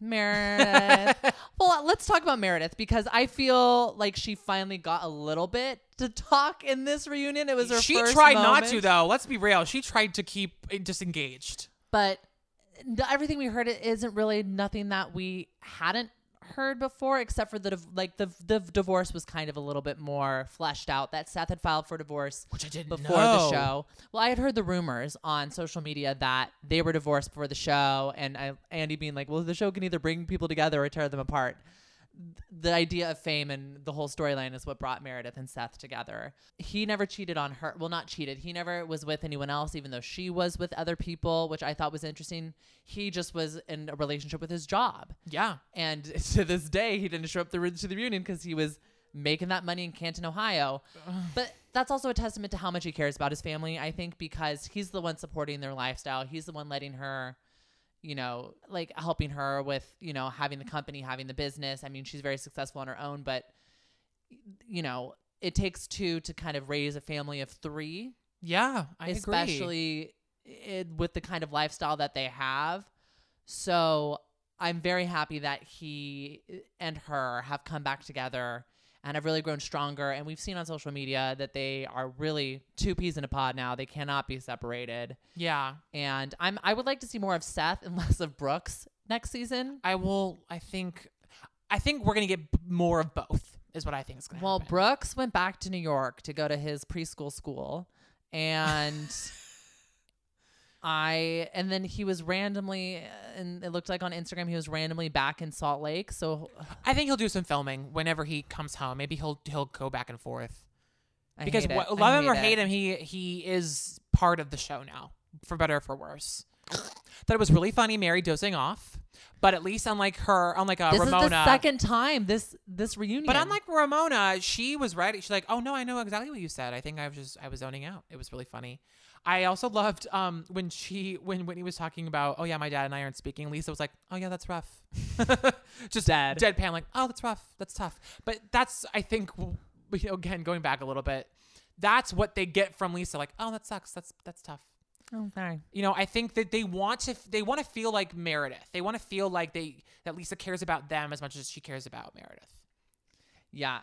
Meredith. Well, let's talk about Meredith, because I feel like she finally got a little bit to talk in this reunion. It was her. She first tried moment. Not to, though. Let's be real. She tried to keep disengaged, but everything we heard, it isn't really nothing that we hadn't heard before, except for the divorce was kind of a little bit more fleshed out, that Seth had filed for divorce, which I didn't before know. The show. Well, I had heard the rumors on social media that they were divorced before the show, and Andy being like, well, the show can either bring people together or tear them apart. The idea of fame and the whole storyline is what brought Meredith and Seth together. He never cheated on her. Well, not cheated. He never was with anyone else, even though she was with other people, which I thought was interesting. He just was in a relationship with his job. Yeah. And to this day, he didn't show up to the reunion because he was making that money in Canton, Ohio. But that's also a testament to how much he cares about his family, I think, because he's the one supporting their lifestyle. He's the one letting her, you know, like helping her with, you know, having the company, having the business. I mean, she's very successful on her own, but, you know, it takes two to kind of raise a family of three. Yeah, I agree. Especially with the kind of lifestyle that they have. So I'm very happy that he and her have come back together and have really grown stronger. And we've seen on social media that they are really two peas in a pod now. They cannot be separated. Yeah. And I would like to see more of Seth and less of Brooks next season. I think we're going to get more of both is what I think is going to happen. Well, Brooks went back to New York to go to his preschool school. And and then he was randomly, and it looked like on Instagram, he was randomly back in Salt Lake. So I think he'll do some filming whenever he comes home. Maybe he'll go back and forth. Because love him or hate him, he is part of the show now, for better or for worse. That it was really funny, Mary dozing off. But at least unlike her, unlike Ramona. This is the second time this reunion. But unlike Ramona, she was right. She's like, oh no, I know exactly what you said. I think I was zoning out. It was really funny. I also loved when Whitney was talking about, oh yeah, my dad and I aren't speaking. Lisa was like, oh yeah, that's rough. Just deadpan like, oh, that's rough. That's tough. But that's, I think, you know, again, going back a little bit, that's what they get from Lisa. Like, oh, that sucks. That's tough. Oh, sorry. You know, I think that they want to feel like Meredith. They want to feel like that Lisa cares about them as much as she cares about Meredith. Yeah.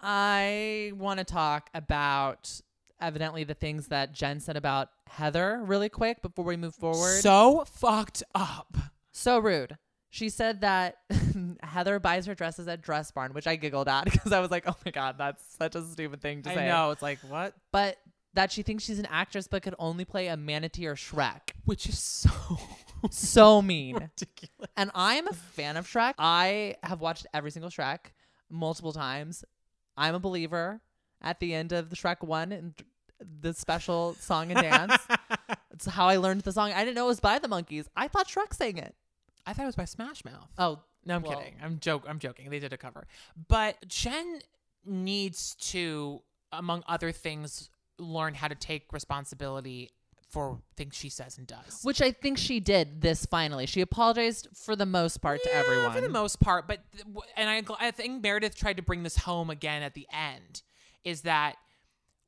I want to talk about evidently the things that Jen said about Heather really quick before we move forward. So fucked up. So rude. She said that Heather buys her dresses at Dress Barn, which I giggled at because I was like, oh my God, that's such a stupid thing to say. I know. It's like, what? But that she thinks she's an actress but could only play a manatee or Shrek. Which is so mean. Ridiculous. And I'm a fan of Shrek. I have watched every single Shrek multiple times. I'm a believer at the end of the Shrek 1 and the special song and dance. It's how I learned the song. I didn't know it was by the Monkees. I thought Shrek sang it. I thought it was by Smash Mouth. Oh, no, I'm kidding. I'm joking. They did a cover. But Jen needs to, among other things, learn how to take responsibility for things she says and does, which I think she did. This finally, she apologized for the most part to everyone. For the most part, but I think Meredith tried to bring this home again at the end, is that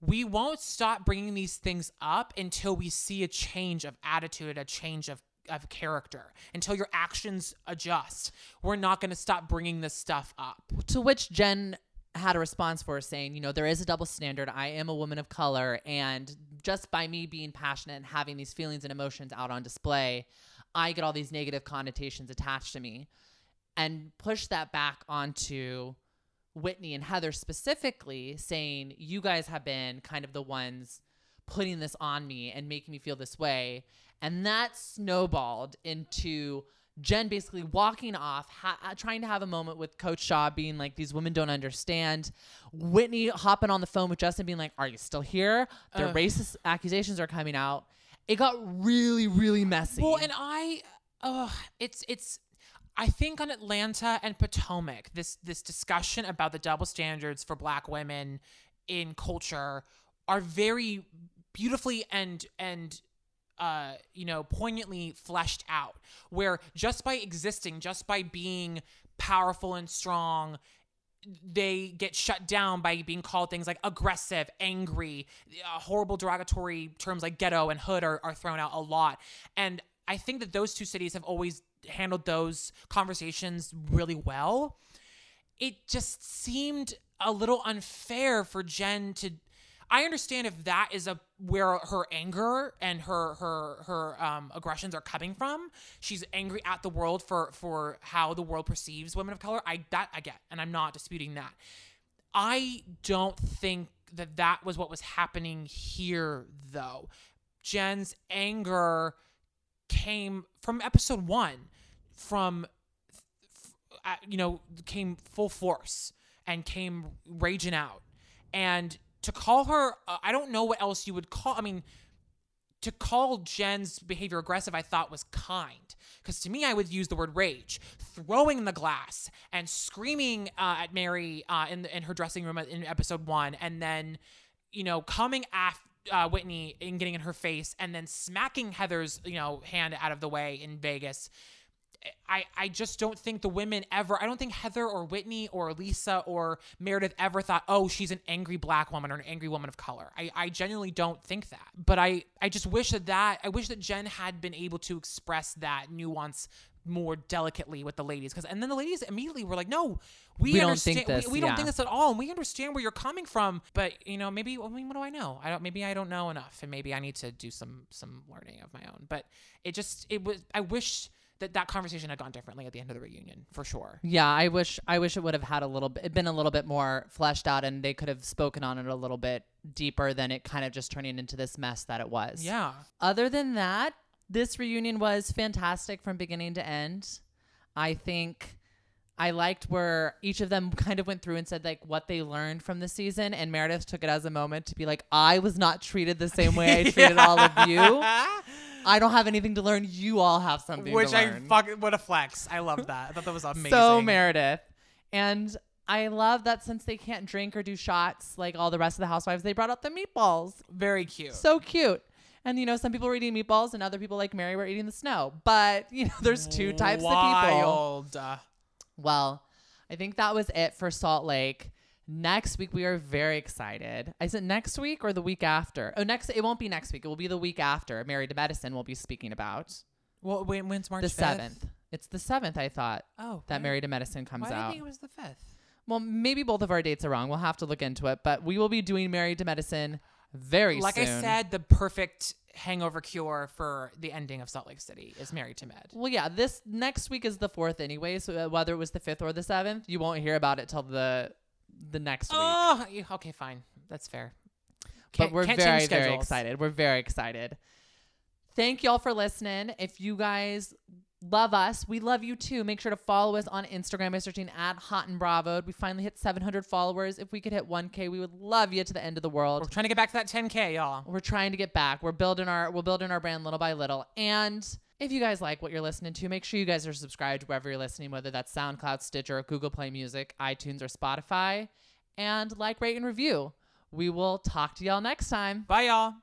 we won't stop bringing these things up until we see a change of attitude, a change of character, until your actions adjust. We're not going to stop bringing this stuff up. To which Jen had a response for us saying, you know, there is a double standard. I am a woman of color, and just by me being passionate and having these feelings and emotions out on display, I get all these negative connotations attached to me, and push that back onto Whitney and Heather specifically, saying, you guys have been kind of the ones putting this on me and making me feel this way. And that snowballed into Jen basically walking off, trying to have a moment with Coach Shaw, being like, these women don't understand. Whitney hopping on the phone with Justin, being like, are you still here? Their racist accusations are coming out. It got really, really messy. Well, and I think on Atlanta and Potomac, this discussion about the double standards for Black women in culture are very beautifully and poignantly fleshed out, where just by existing, just by being powerful and strong, they get shut down by being called things like aggressive, angry, horrible derogatory terms like ghetto and hood are thrown out a lot. And I think that those two cities have always handled those conversations really well. It just seemed a little unfair for Jen to, I understand if that is where her anger and her aggressions are coming from. She's angry at the world for how the world perceives women of color. I get, and I'm not disputing that. I don't think that was what was happening here, though. Jen's anger came from episode 1, came full force and came raging out. And to call her, I don't know what else you would call. I mean, to call Jen's behavior aggressive, I thought was kind, because to me, I would use the word rage, throwing the glass and screaming at Mary in her dressing room in episode 1, and then, you know, coming after Whitney and getting in her face, and then smacking Heather's, you know, hand out of the way in Vegas. I just don't think I don't think Heather or Whitney or Lisa or Meredith ever thought, oh, she's an angry Black woman or an angry woman of color. I genuinely don't think that. But I just wish that Jen had been able to express that nuance more delicately with the ladies. And then the ladies immediately were like, no, we understand. Don't think this. We don't think this at all. And we understand where you're coming from. But, you know, maybe, I mean, what do I know? Maybe I don't know enough. And maybe I need to do some learning of my own. But I wish that conversation had gone differently at the end of the reunion, for sure. Yeah, I wish it would have had been a little bit more fleshed out, and they could have spoken on it a little bit deeper than it kind of just turning into this mess that it was. Yeah. Other than that, this reunion was fantastic from beginning to end. I think I liked where each of them kind of went through and said like what they learned from the season, and Meredith took it as a moment to be like, I was not treated the same way I treated all of you. I don't have anything to learn. You all have something to learn. What a flex. I love that. I thought that was amazing. So Meredith. And I love that since they can't drink or do shots like all the rest of the housewives, they brought out the meatballs. Very cute. So cute. And, you know, some people were eating meatballs and other people like Mary were eating the snow. But, you know, there's two types of people. Well, I think that was it for Salt Lake. Next week, we are very excited. Is it next week or the week after? Oh, it won't be next week. It will be the week after. Married to Medicine we'll be speaking about. Well, when's March 5th? The 7th. It's the 7th, I thought, that Married to Medicine comes out. Why do you think it was the 5th? Well, maybe both of our dates are wrong. We'll have to look into it. But we will be doing Married to Medicine very soon. Like I said, the perfect hangover cure for the ending of Salt Lake City is Married to Med. Well, yeah, this next week is the 4th anyway. So whether it was the 5th or the 7th, you won't hear about it till the next week. Oh, okay, fine. That's fair. But we're very, very excited. We're very excited. Thank y'all for listening. If you guys love us, we love you too. Make sure to follow us on Instagram by searching @HotandBravoed. We finally hit 700 followers. If we could hit 1K, we would love you to the end of the world. We're trying to get back to that 10K, y'all. We're trying to get back. We're building our brand little by little. And if you guys like what you're listening to, make sure you guys are subscribed wherever you're listening, whether that's SoundCloud, Stitcher, Google Play Music, iTunes, or Spotify. And like, rate, and review. We will talk to y'all next time. Bye, y'all.